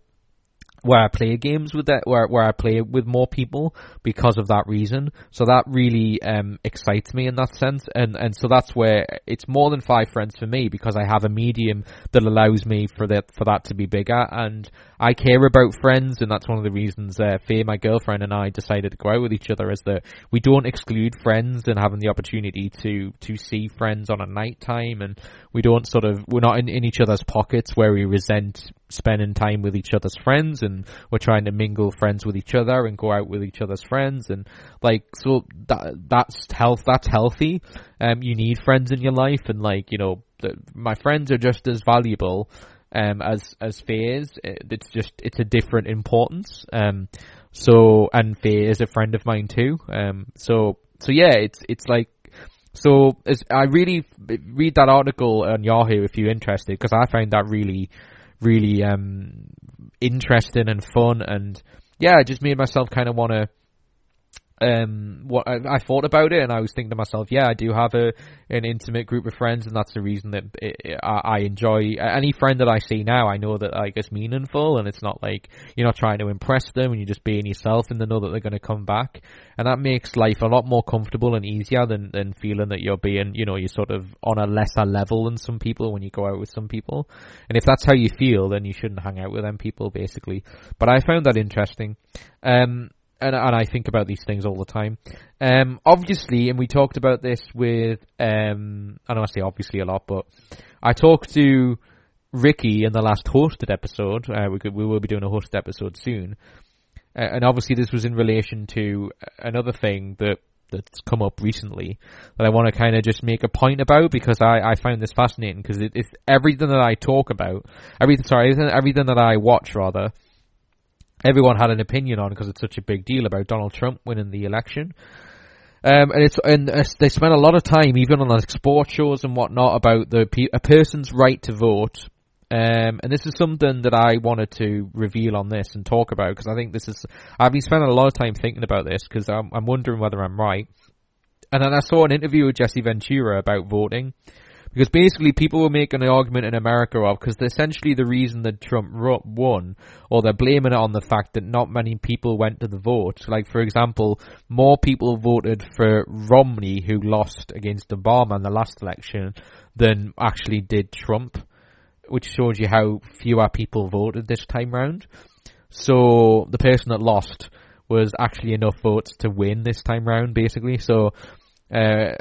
where I play games with that, where where I play with more people because of that reason. So that really um excites me in that sense, and and so that's where it's more than five friends for me, because I have a medium that allows me for that for that to be bigger, and I care about friends, and that's one of the reasons uh, Faye, my girlfriend, and I decided to go out with each other, is that we don't exclude friends, and having the opportunity to to see friends on a night time, and we don't sort of we're not in, in each other's pockets where we resent spending time with each other's friends, and we're trying to mingle friends with each other and go out with each other's friends, and like so that that's health that's healthy. Um you need friends in your life, and like, you know, the, my friends are just as valuable um as as Faye's. It's just it's a different importance. Um so and Faye is a friend of mine too. Um so so yeah, it's it's like so as I really read that article on Yahoo if you're interested, because I find that really really um interesting and fun, and yeah, it just made myself kind of want to um what I, I thought about it, and I was thinking to myself, yeah, I do have a an intimate group of friends, and that's the reason that it, it, I, I enjoy any friend that I see now. I know that like it's meaningful, and it's not like you're not trying to impress them, and you're just being yourself, and they know that they're going to come back, and that makes life a lot more comfortable and easier than than feeling that you're being, you know, you're sort of on a lesser level than some people when you go out with some people. And if that's how you feel, then you shouldn't hang out with them people, basically. But I found that interesting. um And, and I think about these things all the time. Um, obviously, and we talked about this with, um, I don't want to say obviously a lot, but I talked to Ricky in the last hosted episode. Uh, we could, we will be doing a hosted episode soon. Uh, and obviously this was in relation to another thing that, that's come up recently that I want to kind of just make a point about, because I, I find this fascinating, because it, it's everything that I talk about, everything, sorry, everything, everything that I watch rather, everyone had an opinion on, because it's such a big deal about Donald Trump winning the election. Um, and it's, and uh, they spend a lot of time, even on like sports shows and whatnot, about the pe- a person's right to vote. Um, and this is something that I wanted to reveal on this and talk about, because I think this is, I've been spending a lot of time thinking about this, because I'm, I'm wondering whether I'm right. And then I saw an interview with Jesse Ventura about voting, because basically people were making an argument in America of, because essentially the reason that Trump won, or they're blaming it on the fact that not many people went to the vote. Like, for example, more people voted for Romney, who lost against Obama in the last election, than actually did Trump, which shows you how fewer people voted this time round. So the person that lost was actually enough votes to win this time round, basically. So uh,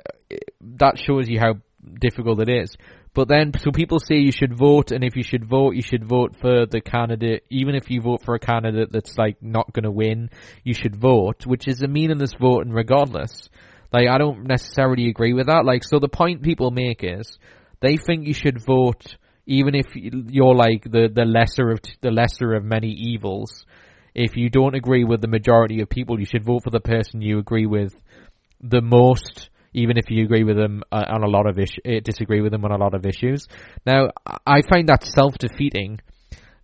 that shows you how difficult it is. But then, so people say you should vote, and if you should vote, you should vote for the candidate, even if you vote for a candidate that's like not going to win, you should vote, which is a meaningless voting regardless. Like, I don't necessarily agree with that. Like, so the point people make is they think you should vote even if you're like the the lesser of the lesser of many evils. If you don't agree with the majority of people, you should vote for the person you agree with the most, even if you agree with them on a lot of issues, disagree with them on a lot of issues. Now, I find that self-defeating,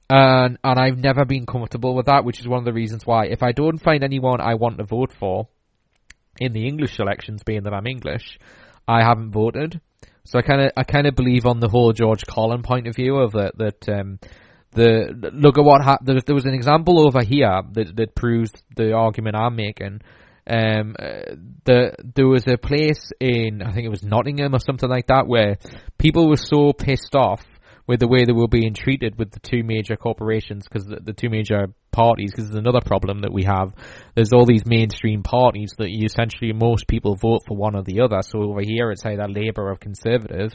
and and I've never been comfortable with that, which is one of the reasons why, if I don't find anyone I want to vote for in the English elections, being that I'm English, I haven't voted. So I kind of I kind of believe on the whole George Collin point of view of that that um, the look at what ha- there, there was an example over here that that proves the argument I'm making. Um, uh, the, there was a place in, I think it was Nottingham or something like that, where people were so pissed off with the way they were being treated with the two major corporations, because the, the two major parties, because there's another problem that we have. There's all these mainstream parties that you essentially, most people vote for one or the other. So over here, it's either Labour or Conservative.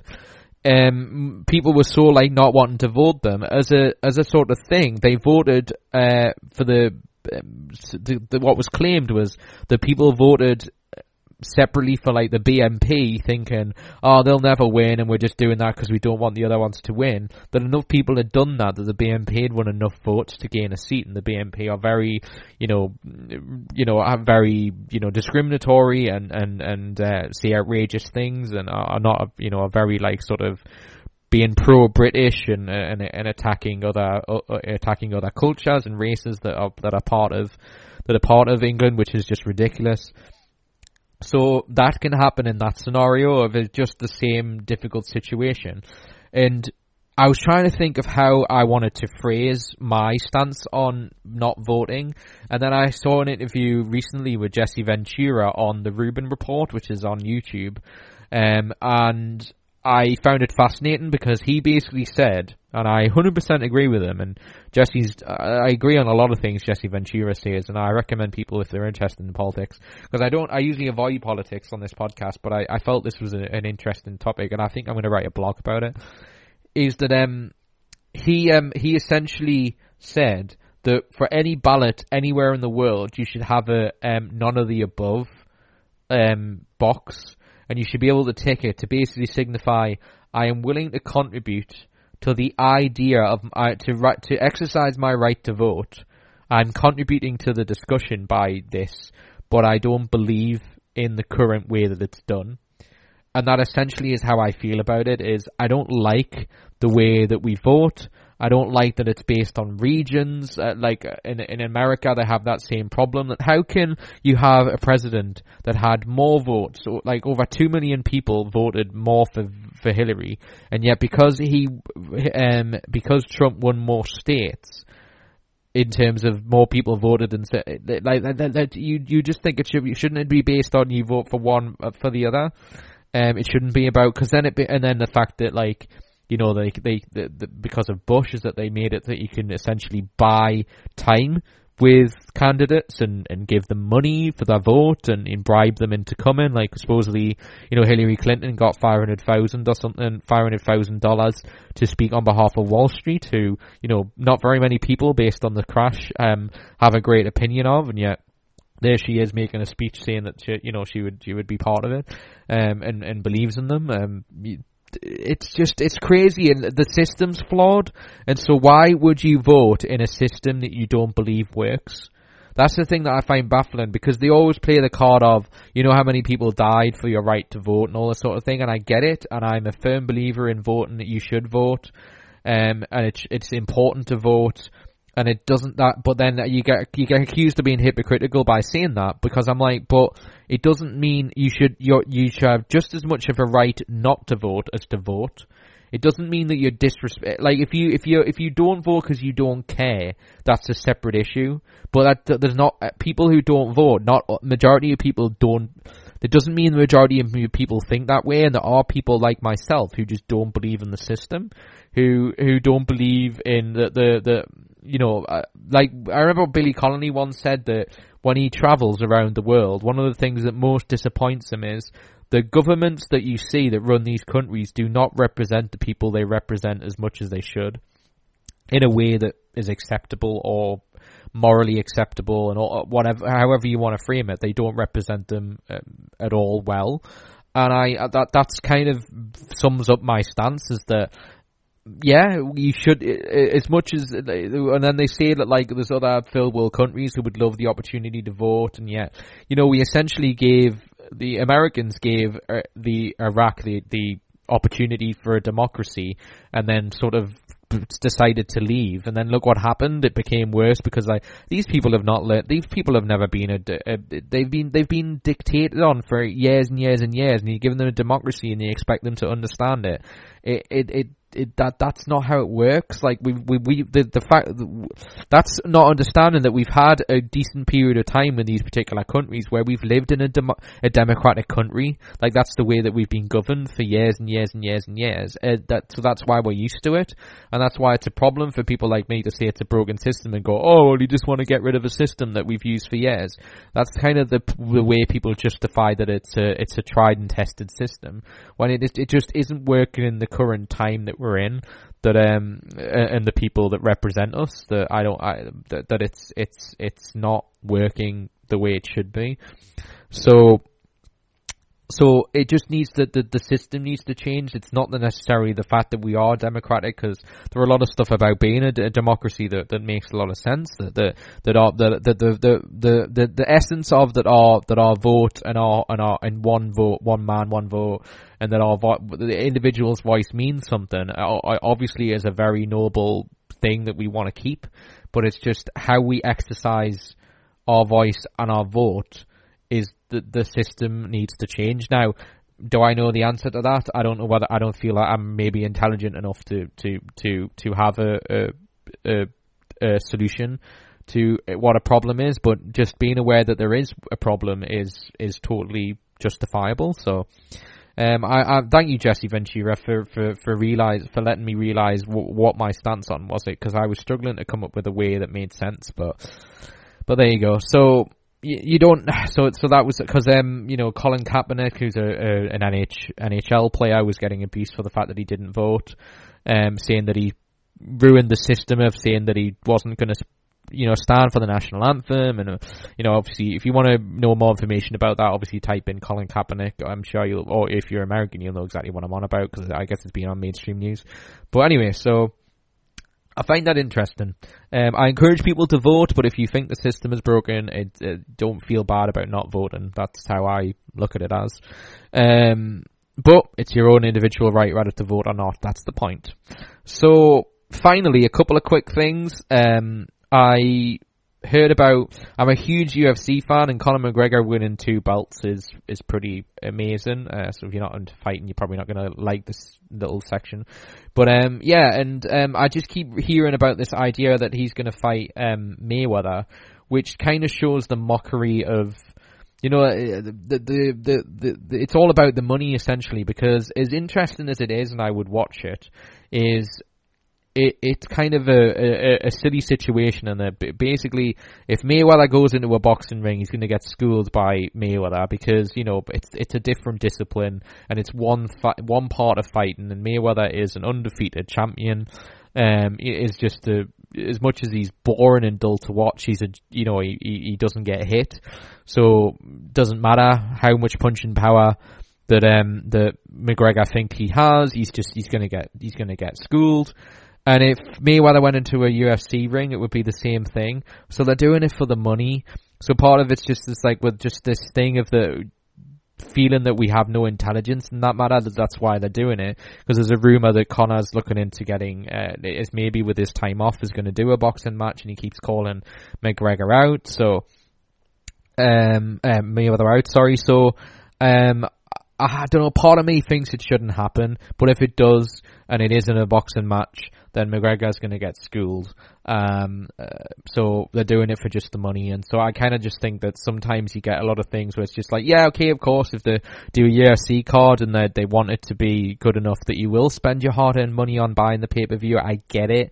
Um, people were so like not wanting to vote them as a, as a sort of thing. They voted, uh, for the, Um, the, the, what was claimed was that people voted separately for like the B N P, thinking, oh, they'll never win, and we're just doing that because we don't want the other ones to win. That enough people had done that that the B N P had won enough votes to gain a seat, and the B N P are very, you know, you know, are very, you know, discriminatory and and and uh, say outrageous things, and are, are not, you know, are very like sort of being pro-British and, and and attacking other uh, attacking other cultures and races that are that are part of that are part of England, which is just ridiculous. So that can happen in that scenario of it's just the same difficult situation. And I was trying to think of how I wanted to phrase my stance on not voting, and then I saw an interview recently with Jesse Ventura on the Rubin Report, which is on YouTube, um, and I found it fascinating because he basically said, and I one hundred percent agree with him, and Jesse's, I agree on a lot of things Jesse Ventura says, and I recommend people if they're interested in politics, because I don't, I usually avoid politics on this podcast, but I, I felt this was a, an interesting topic, and I think I'm going to write a blog about it, is that um, he, um, he essentially said that for any ballot anywhere in the world, you should have a um, none of the above um, box. And you should be able to tick it to basically signify, I am willing to contribute to the idea of uh, to right, to exercise my right to vote. I'm contributing to the discussion by this, but I don't believe in the current way that it's done. And that essentially is how I feel about it, is I don't like the way that we vote. I don't like that it's based on regions. Uh, like in in America, they have that same problem. That how can you have a president that had more votes? So, like over two million people voted more for for Hillary, and yet because he um because Trump won more states in terms of more people voted than like that, that you you just think it should shouldn't it be based on you vote for one for the other? Um, it shouldn't be about because then it be, and then the fact that like. You know, they, they they because of Bush is that they made it that you can essentially buy time with candidates and, and give them money for their vote and, and bribe them into coming. Like supposedly, you know, Hillary Clinton got five hundred thousand or something, five hundred thousand dollars to speak on behalf of Wall Street, who you know not very many people based on the crash um have a great opinion of, and yet. There she is making a speech saying that she, you know she would she would be part of it, um and, and believes in them. Um, it's just it's crazy, and the system's flawed. And so why would you vote in a system that you don't believe works? That's the thing that I find baffling because they always play the card of you know how many people died for your right to vote and all that sort of thing. And I get it, and I'm a firm believer in voting that you should vote, um, and it's it's important to vote. And it doesn't that, but then you get you get accused of being hypocritical by saying that because I'm like, but it doesn't mean you should you you should have just as much of a right not to vote as to vote. It doesn't mean that you're disrespect. Like if you if you if you don't vote because you don't care, that's a separate issue. But that there's not people who don't vote. Not majority of people don't. That doesn't mean the majority of people think that way, and there are people like myself who just don't believe in the system, who who don't believe in the the, the you know, uh, like I remember Billy Connolly once said that when he travels around the world, one of the things that most disappoints him is the governments that you see that run these countries do not represent the people they represent as much as they should in a way that is acceptable or morally acceptable and all, whatever, however you want to frame it. They don't represent them um, at all well. And I, that, that's kind of sums up my stance is that, yeah, you should, as much as, and then they say that, like, there's other third world countries who would love the opportunity to vote, and yet, you know, we essentially gave, the Americans gave the Iraq the, the opportunity for a democracy, and then sort of decided to leave, and then look what happened, it became worse, because, like, these people have not learned, these people have never been, a, a, they've been, they've been dictated on for years and years and years, and you're giving them a democracy, and you expect them to understand it. It, it, it, It, that that's not how it works. Like we we, we the, the fact that's not understanding that we've had a decent period of time in these particular countries where we've lived in a demo, a democratic country. Like that's the way that we've been governed for years and years and years and years. Uh, that so that's why we're used to it, and that's why it's a problem for people like me to say it's a broken system and go, oh, well, you just want to get rid of a system that we've used for years. That's kind of the the way people justify that it's a it's a tried and tested system when it it just isn't working in the current time that we're in, that um and the people that represent us, that I don't I that, that it's it's it's not working the way it should be. So So it just needs to, the, the system needs to change. It's not necessarily the fact that we are democratic, because there are a lot of stuff about being a, a democracy that, that makes a lot of sense, that that that are the the the the the, the essence of that are that our vote and our and our and one vote, one man, one vote, and that our the individual's voice means something. Obviously, is a very noble thing that we want to keep, but it's just how we exercise our voice and our vote is the the system needs to change. Now, do I know the answer to that? I don't know whether I don't feel like I'm maybe intelligent enough to to to to have a a, a, a solution to what a problem is. But just being aware that there is a problem is is totally justifiable. So, um, I, I thank you, Jesse Ventura, for for for realize for letting me realize w- what my stance on was it, because I was struggling to come up with a way that made sense. But but there you go. So. You don't, so so that was, because, um, you know, Colin Kaepernick, who's a, a an N H L player, was getting abused for the fact that he didn't vote, um, saying that he ruined the system of saying that he wasn't going to, you know, stand for the national anthem. And, uh, you know, obviously, if you want to know more information about that, obviously type in Colin Kaepernick. I'm sure you'll, or if you're American, you'll know exactly what I'm on about, because I guess it's been on mainstream news. But anyway, so... I find that interesting. Um, I encourage people to vote, but if you think the system is broken, it, it, don't feel bad about not voting. That's how I look at it as. Um, but it's your own individual right whether to vote or not. That's the point. So, finally, a couple of quick things. Um, I heard about... I'm a huge U F C fan, and Conor McGregor winning two belts is, is pretty amazing. Uh, so if you're not into fighting, you're probably not going to like this little section, but um yeah and um I just keep hearing about this idea that he's going to fight um Mayweather, which kind of shows the mockery of, you know, the the, the the the the it's all about the money essentially, because as interesting as it is, and I would watch it, is it it's kind of a, a, a silly situation, and that basically if Mayweather goes into a boxing ring, he's going to get schooled by Mayweather, because, you know, it's it's a different discipline, and it's one fi- one part of fighting, and Mayweather is an undefeated champion. Um, is just a, as much as he's boring and dull to watch, he's a, you know, he he doesn't get hit, so doesn't matter how much punching power that um that McGregor think he has, he's just he's going to get he's going to get schooled. And if Mayweather went into a U F C ring, it would be the same thing. So they're doing it for the money. So part of it's just this, like, with just this thing of the feeling that we have no intelligence in that matter. That that's why they're doing it. Because there's a rumor that Conor's looking into getting, uh, is maybe with his time off, is going to do a boxing match, and he keeps calling McGregor out. So, um, um Mayweather out, sorry. So, um, I don't know, part of me thinks it shouldn't happen, but if it does, and it isn't a boxing match, then McGregor's going to get schooled. Um, uh, so they're doing it for just the money, and so I kind of just think that sometimes you get a lot of things where it's just like, yeah, okay, of course, if they do a U F C card and they they want it to be good enough that you will spend your hard-earned money on buying the pay-per-view, I get it.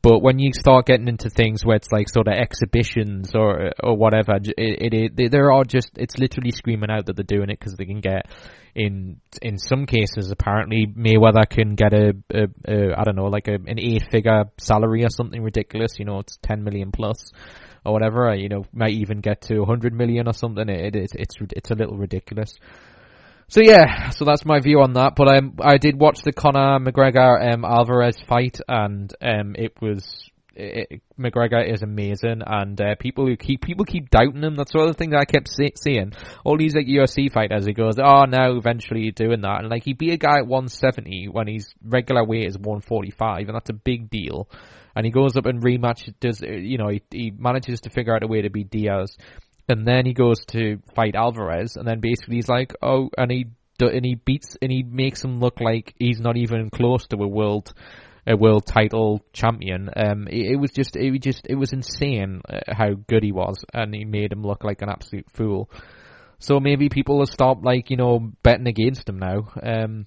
But when you start getting into things where it's like sort of exhibitions or or whatever, it, it, it there are just, it's literally screaming out that they're doing it because they can get, in in some cases apparently Mayweather can get a, a, a I don't know, like a, an eight figure salary or something ridiculous, you know, it's ten million plus or whatever, or, you know, might even get to one hundred million or something. It is, it's it's a little ridiculous. So yeah, so that's my view on that. But um, I did watch the Conor McGregor um, Alvarez fight, and um, it was it, it, McGregor is amazing. And uh, people who keep people keep doubting him. That's the other thing that I kept see- seeing. All these like U F C fighters, he goes, oh no, eventually you're doing that, and like he beat a guy at one seventy when his regular weight is one forty-five, and that's a big deal. And he goes up and rematch. Does you know he, he manages to figure out a way to beat Diaz. And then he goes to fight Alvarez, and then basically he's like, oh, and he and he beats and he makes him look like he's not even close to a world a world title champion. Um, it, it was just it was just it was insane how good he was, and he made him look like an absolute fool. So maybe people will stop, like, you know, betting against him now. Um,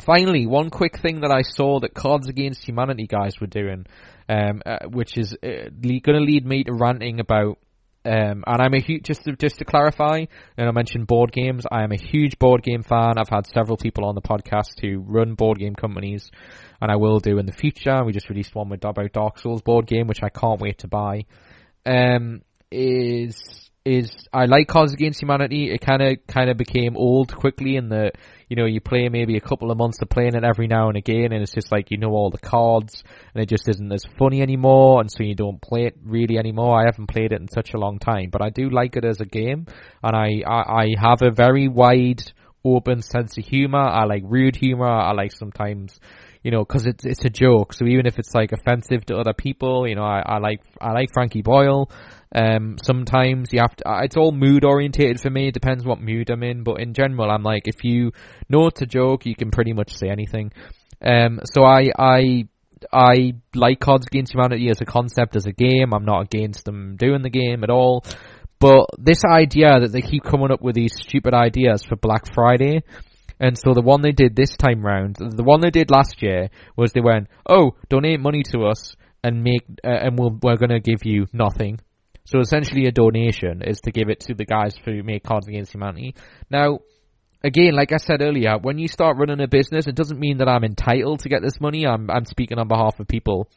finally, one quick thing that I saw that Cards Against Humanity guys were doing, um, uh, which is uh, going to lead me to ranting about. Um, and I'm a huge, just to, just to clarify, and I mentioned board games, I am a huge board game fan. I've had several people on the podcast who run board game companies, and I will do in the future. We just released one with about Dark Souls board game, which I can't wait to buy. Um, is is I like Cards Against Humanity. It kind of kind of became old quickly in the, you know, you play maybe a couple of months of playing it every now and again, and it's just like, you know, all the cards, and it just isn't as funny anymore, and so you don't play it really anymore. I haven't played it in such a long time, but I do like it as a game, and I, I, I have a very wide open sense of humor. I like rude humor. I like sometimes, you know, because it's it's a joke, so even if it's like offensive to other people, you know, I, I like I like Frankie Boyle. Um, sometimes you have to. It's all mood orientated for me. It depends what mood I'm in, but in general, I'm like, if you know it's a joke, you can pretty much say anything. Um, so I I I like Cards Against Humanity as a concept, as a game. I'm not against them doing the game at all. But this idea that they keep coming up with these stupid ideas for Black Friday. And so the one they did this time round, the one they did last year, was they went, oh, donate money to us and make, uh, and we'll, we're going to give you nothing. So essentially a donation is to give it to the guys who make Cards Against Humanity. Now, again, like I said earlier, when you start running a business, it doesn't mean that I'm entitled to get this money. I'm, I'm speaking on behalf of people.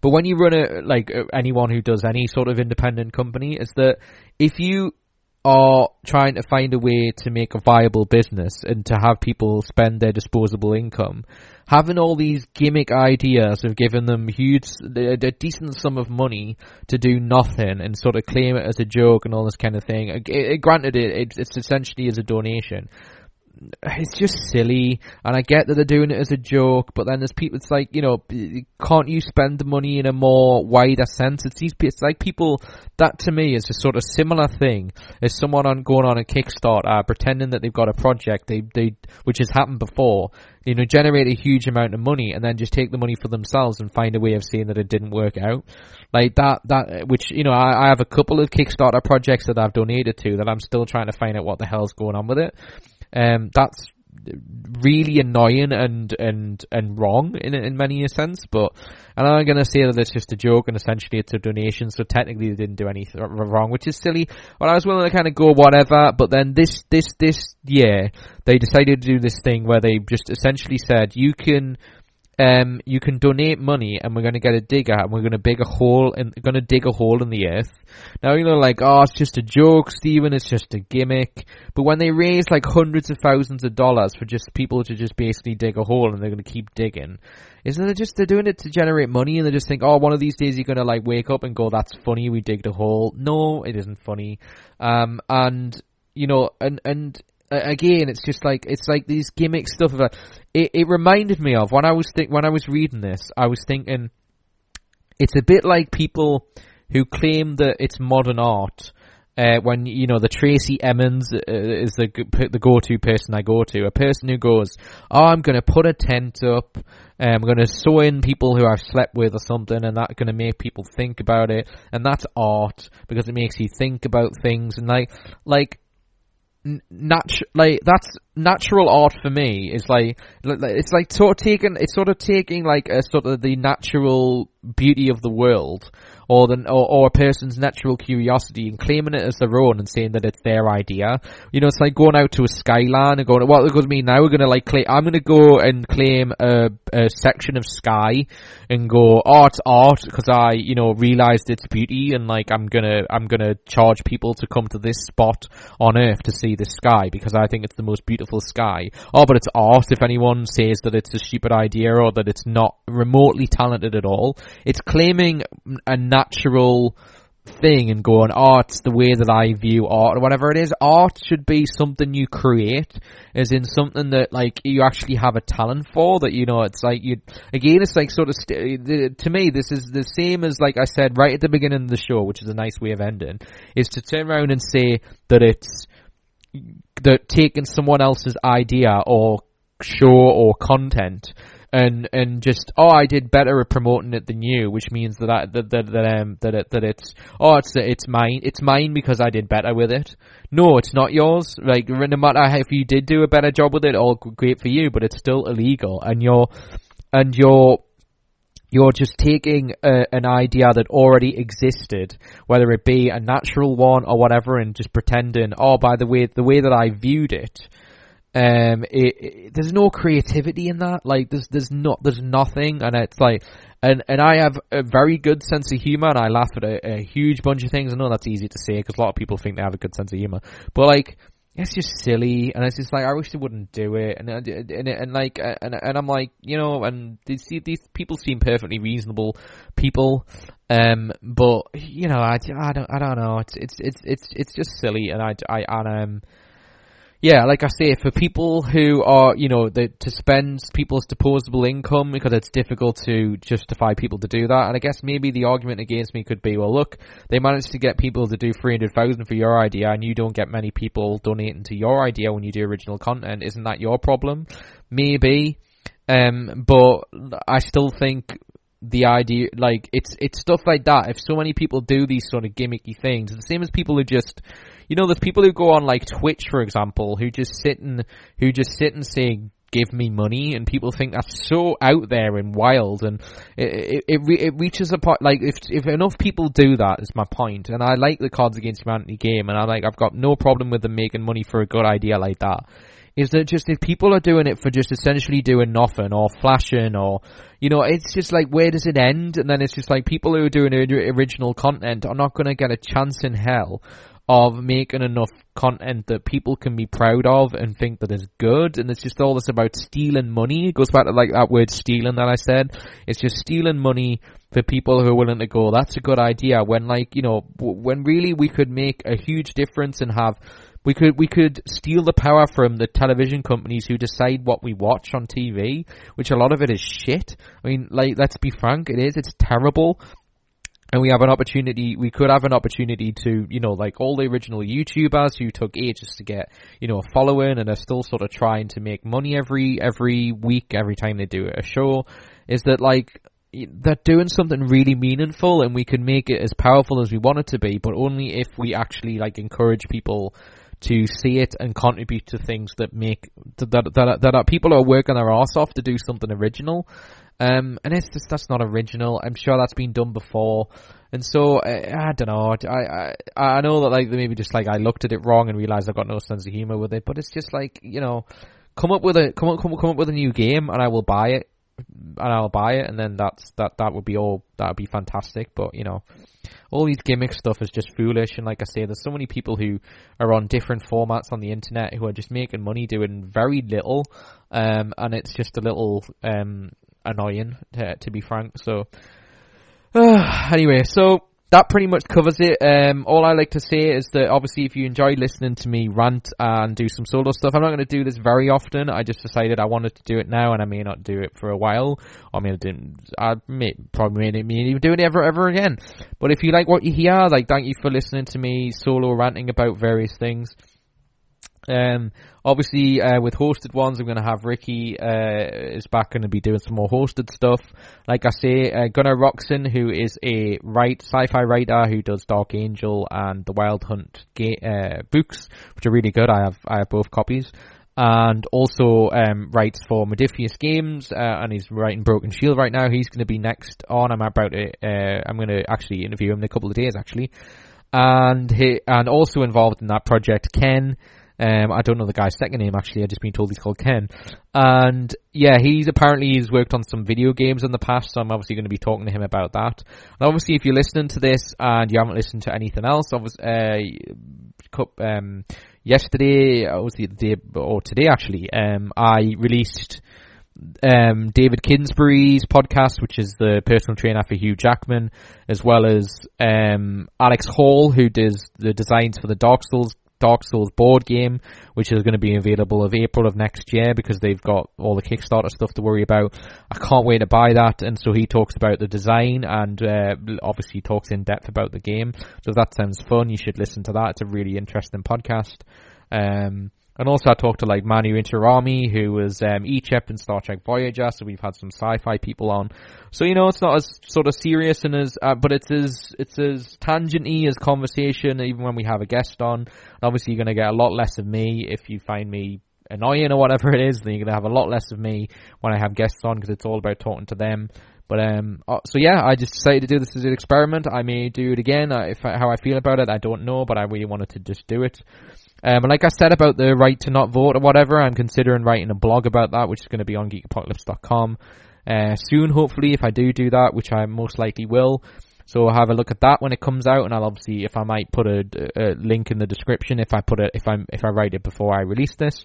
But when you run a, like anyone who does any sort of independent company, is that if you are trying to find a way to make a viable business and to have people spend their disposable income, having all these gimmick ideas of giving them huge, a decent sum of money to do nothing and sort of claim it as a joke and all this kind of thing, it, it, granted it, it it's essentially as a donation, it's just silly. And I get that they're doing it as a joke, but then there's people, it's like, you know, can't you spend the money in a more wider sense? It's these, it's like people, that to me is a sort of similar thing as someone on going on a Kickstarter pretending that they've got a project they they which has happened before, you know, generate a huge amount of money and then just take the money for themselves and find a way of saying that it didn't work out. Like that, that which, you know, I, I have a couple of Kickstarter projects that I've donated to that I'm still trying to find out what the hell's going on with it. Um, that's really annoying and and and wrong in in many a sense. But and I'm gonna say that it's just a joke and essentially it's a donation, so technically they didn't do anything wrong, which is silly. But I was willing to kind of go whatever. But then this this this year they decided to do this thing where they just essentially said you can. Um, you can donate money, and we're going to get a digger, and we're going to dig a hole, and going to dig a hole in the earth. Now you know, like, oh, it's just a joke, Stephen. It's just a gimmick. But when they raise like hundreds of thousands of dollars for just people to just basically dig a hole, and they're going to keep digging, isn't it just they're doing it to generate money, and they just think, oh, one of these days you're going to like wake up and go, that's funny, we digged a hole. No, it isn't funny. Um, and you know, and and. Again, it's just like, it's like these gimmick stuff. Of it, it reminded me of, when I was think, when I was reading this, I was thinking, it's a bit like people who claim that it's modern art. Uh, when, you know, the Tracy Emmons uh, is the the go-to person I go to. A person who goes, oh, I'm going to put a tent up. And I'm going to sew in people who I've slept with or something, and that's going to make people think about it. And that's art, because it makes you think about things. And like, like, Natu- like that's natural art for me. Is like it's like sort of taking it's sort of taking like a sort of the natural beauty of the world, or the or, or a person's natural curiosity, and claiming it as their own and saying that it's their idea. You know, it's like going out to a skyline and going, well, look at me now. We're gonna like claim, I'm gonna go and claim a, a section of sky and go, oh, it's art because I, you know, realized its beauty, and like I'm gonna I'm gonna charge people to come to this spot on Earth to see the sky because I think it's the most beautiful sky. Oh, but it's art if anyone says that it's a stupid idea or that it's not remotely talented at all. It's claiming a natural thing and going, oh, it's the way that I view art or whatever it is. Art should be something you create, as in something that like you actually have a talent for, that, you know, it's like you, again, it's like sort of st- to me this is the same as, like I said right at the beginning of the show, which is a nice way of ending, is to turn around and say that it's that taking someone else's idea or show or content and and just, oh, I did better at promoting it than you, which means that I, that that that, um, that it that it's oh it's it's mine it's mine because I did better with it. No, it's not yours. Like, no matter how, if you did do a better job with it, all great for you, but it's still illegal, and you're and you're you're just taking a, an idea that already existed, whether it be a natural one or whatever, and just pretending, oh, by the way the way that I viewed it Um, it, it, there's no creativity in that. Like, there's there's not there's nothing, and it's like, and and I have a very good sense of humor, and I laugh at a, a huge bunch of things. I know that's easy to say because a lot of people think they have a good sense of humor, but like, it's just silly, and it's just like, I wish they wouldn't do it, and and and, and like, and and I'm like, you know, and these these people seem perfectly reasonable people, um, but you know, I, I don't I don't know, it's it's it's it's it's just silly, and I I and um. Yeah, like I say, for people who are, you know, the, to spend people's disposable income, because it's difficult to justify people to do that. And I guess maybe the argument against me could be, well, look, they managed to get people to do three hundred thousand for your idea, and you don't get many people donating to your idea when you do original content. Isn't that your problem? Maybe. Um, but I still think the idea, like, it's, it's stuff like that. If so many people do these sort of gimmicky things, the same as people who just, you know, there's people who go on like Twitch, for example, who just sit and who just sit and say, "Give me money," and people think that's so out there and wild, and it it it, it reaches a point. Like, if if enough people do that, is my point. And I like the Cards Against Humanity game, and I like I've got no problem with them making money for a good idea like that. Is that just if people are doing it for just essentially doing nothing or flashing or, you know, it's just like, where does it end? And then it's just like, people who are doing original content are not going to get a chance in hell of making enough content that people can be proud of and think that is good. And it's just all this about stealing money. It goes back to like that word stealing that I said. It's just stealing money for people who are willing to go, that's a good idea, when, like, you know, when really we could make a huge difference and have, we could we could steal the power from the television companies who decide what we watch on T V, which a lot of it is shit. I mean, like, let's be frank, it is, it's terrible. And we have an opportunity, we could have an opportunity to, you know, like all the original YouTubers who took ages to get, you know, a following and are still sort of trying to make money every, every week, every time they do a show, is that, like, they're doing something really meaningful, and we can make it as powerful as we want it to be, but only if we actually, like, encourage people to see it and contribute to things that make, that, that, that, that are, people are working their arse off to do something original. Um, and it's just, that's not original. I'm sure that's been done before. And so, I, I don't know. I, I, I know that, like, maybe just like I looked at it wrong and realized I've got no sense of humor with it, but it's just like, you know, come up with a, come up, come, come up with a new game and I will buy it and I'll buy it. And then that's, that, that would be all, that would be fantastic. But, you know, all these gimmick stuff is just foolish. And like I say, there's so many people who are on different formats on the internet who are just making money doing very little. Um, and it's just a little, um, annoying to, to be frank. So uh, anyway, so that pretty much covers it. Um, all I like to say is that obviously if you enjoy listening to me rant and do some solo stuff, I'm not going to do this very often. I just decided I wanted to do it now, and I may not do it for a while. I mean, I didn't. I may, probably may, may even do it ever, ever again. But if you like what you hear, like, thank you for listening to me solo ranting about various things. Um, obviously, uh, with hosted ones, I'm going to have Ricky, uh, is back, going to be doing some more hosted stuff. Like I say, uh, Gunnar Roksen, who is a right sci-fi writer who does Dark Angel and The Wild Hunt ga- uh, books, which are really good. I have, I have both copies. And also, um, writes for Modiphius Games, uh, and he's writing Broken Shield right now. He's going to be next on. I'm about to, uh, I'm going to actually interview him in a couple of days, actually. And he, and also involved in that project, Ken. Um, I don't know the guy's second name, actually. I've just been told he's called Ken. And yeah, he's apparently he's worked on some video games in the past, so I'm obviously going to be talking to him about that. And obviously, if you're listening to this and you haven't listened to anything else, obviously, uh, um, yesterday, obviously the day, or today actually, um, I released um, David Kingsbury's podcast, which is the personal trainer for Hugh Jackman, as well as um, Alex Hall, who does the designs for the Dark Souls. Dark Souls board game, which is going to be available of April of next year, because they've got all the Kickstarter stuff to worry about. I can't wait to buy that. And so he talks about the design and uh, obviously talks in depth about the game. So if that sounds fun, you should listen to that. It's a really interesting podcast. Um, and also I talked to like Manu Interami, who was um, Echep in Star Trek Voyager. So we've had some sci-fi people on. So, you know, it's not as sort of serious and as, uh, but it's as, it's as tangent-y as conversation, even when we have a guest on. And obviously you're going to get a lot less of me if you find me annoying or whatever it is. Then you're going to have a lot less of me when I have guests on, because it's all about talking to them. But, um, so yeah, I just decided to do this as an experiment. I may do it again. If I, how I feel about it, I don't know, but I really wanted to just do it. Um, like I said about the right to not vote or whatever, I'm considering writing a blog about that, which is going to be on geek apocalypse dot com uh, soon, hopefully, if I do do that, which I most likely will. So I'll have a look at that when it comes out, and I'll obviously, if I might put a, a link in the description, if I put it, if I if I write it before I release this.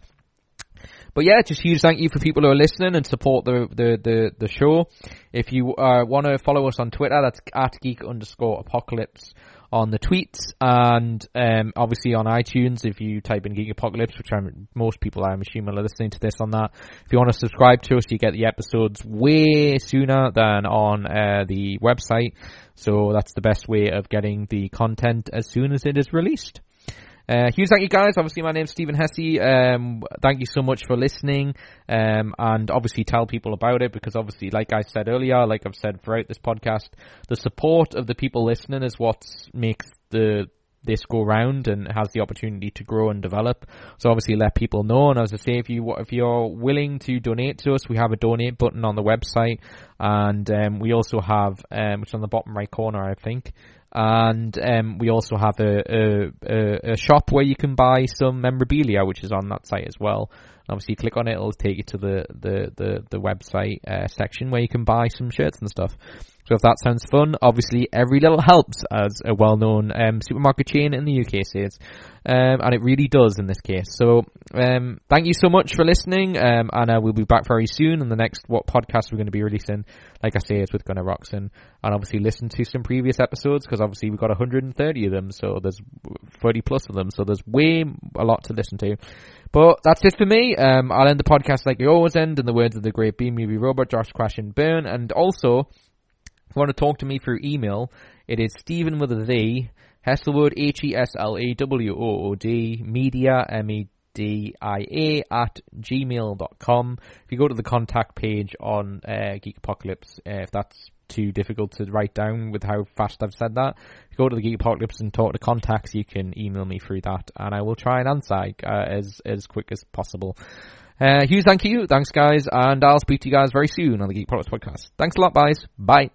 But yeah, just huge thank you for people who are listening and support the the the, the show. If you uh, want to follow us on Twitter, that's at geek underscore apocalypse on the tweets, and um, obviously on iTunes, if you type in Geek Apocalypse, which I'm, most people I'm assuming are listening to this on that. If you want to subscribe to us, you get the episodes way sooner than on uh, the website, so that's the best way of getting the content as soon as it is released. Uh, huge thank you guys. Obviously my name's Stephen Hesse. Um, thank you so much for listening, um, and obviously tell people about it, because obviously, like I said earlier, like I've said throughout this podcast, the support of the people listening is what makes the this go round and has the opportunity to grow and develop. So obviously let people know, and as I say, if you if you're willing to donate to us, we have a donate button on the website, and um, we also have um, which is on the bottom right corner, I think. And um, we also have a, a, a shop where you can buy some memorabilia, which is on that site as well. Obviously, you click on it, it'll take you to the, the, the, the website uh, section where you can buy some shirts and stuff. So if that sounds fun, obviously every little helps, as a well-known um, supermarket chain in the U K says. Um, and it really does in this case. So um, thank you so much for listening. Um, and uh, we'll be back very soon. And the next what podcast we're going to be releasing, like I say, is with Gunnar Roksen. And obviously listen to some previous episodes, because obviously we've got one hundred thirty of them. So there's thirty plus of them. So there's way a lot to listen to. But that's it for me. Um, I'll end the podcast like we always end, in the words of the great B-movie robot, Josh Crash and Burn. And also, if you want to talk to me through email, it is Stephen with a V, Hesselwood, H E S L A W O O D, media, M E D I A, at gmail dot com. If you go to the contact page on uh, Geek Apocalypse, uh, if that's too difficult to write down with how fast I've said that, if you go to the Geek Apocalypse and talk to contacts, you can email me through that, and I will try and answer uh, as, as quick as possible. Uh, huge thank you, thanks guys, and I'll speak to you guys very soon on the Geek Apocalypse podcast. Thanks a lot, guys, bye.